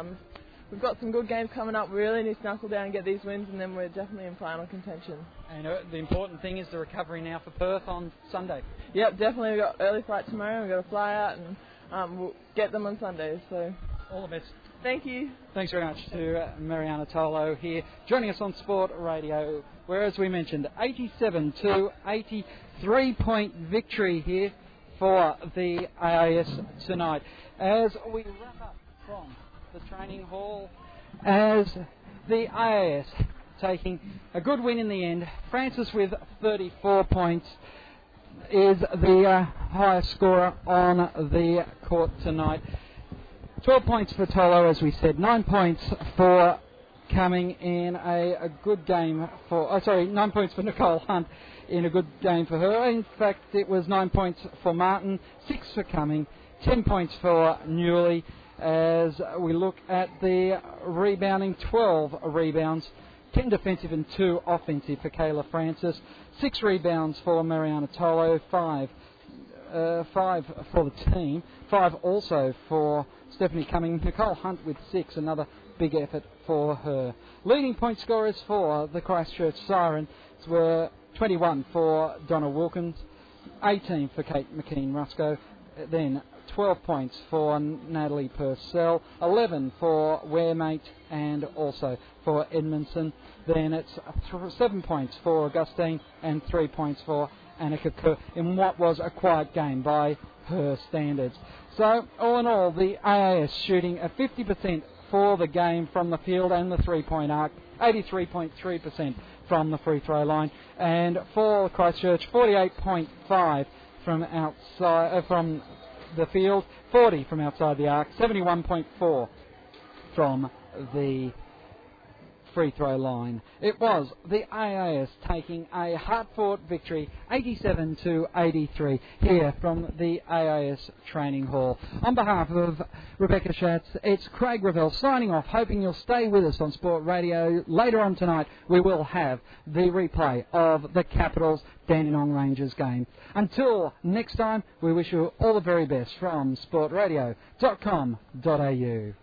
We've got some good games coming up. We really need to knuckle down and get these wins, and then we're definitely in final contention. And the important thing is the recovery now for Perth on Sunday. Yep, definitely. We've got early flight tomorrow. We've got to fly out and... we'll get them on Sunday, so... All the best. Thank you. Thanks very much to Mariana Tolo here, joining us on Sport Radio, where, as we mentioned, 87-83-point victory here for the AIS tonight. As we wrap up from the training hall, as the AIS taking a good win in the end, Francis with 34 points, is the highest scorer on the court tonight. 12 points for Tolo, as we said, 9 points for Cumming in a good game for... 9 points for Nicole Hunt in a good game for her. In fact, it was 9 points for Martin, 6 for Cumming, 10 points for Newley. As we look at the rebounding, 12 rebounds, 10 defensive and 2 offensive for Kayla Francis. 6 rebounds for Mariana Tolo, 5 for the team, 5 also for Stephanie Cumming. Nicole Hunt with 6, another big effort for her. Leading point scorers for the Christchurch Sirens were 21 for Donna Wilkins, 18 for Kate McKeek and Rusko, then 12 points for Natalie Purcell, 11 for Wermate and also for Edmondson. Then it's 7 points for Augustine and 3 points for Annika Kerr in what was a quiet game by her standards. So, all in all, the AIS shooting at 50% for the game from the field and the three-point arc, 83.3% from the free-throw line, and for Christchurch, 48.5% from outside from the field, 40 from outside the arc, 71.4 from the free throw line. It was the AIS taking a hard-fought victory, 87-83, here from the AIS training hall. On behalf of Rebecca Schatz, it's Craig Revell signing off, hoping you'll stay with us on Sport Radio. Later on tonight, we will have the replay of the Capitals Dandenong Rangers game. Until next time, we wish you all the very best from sportradio.com.au.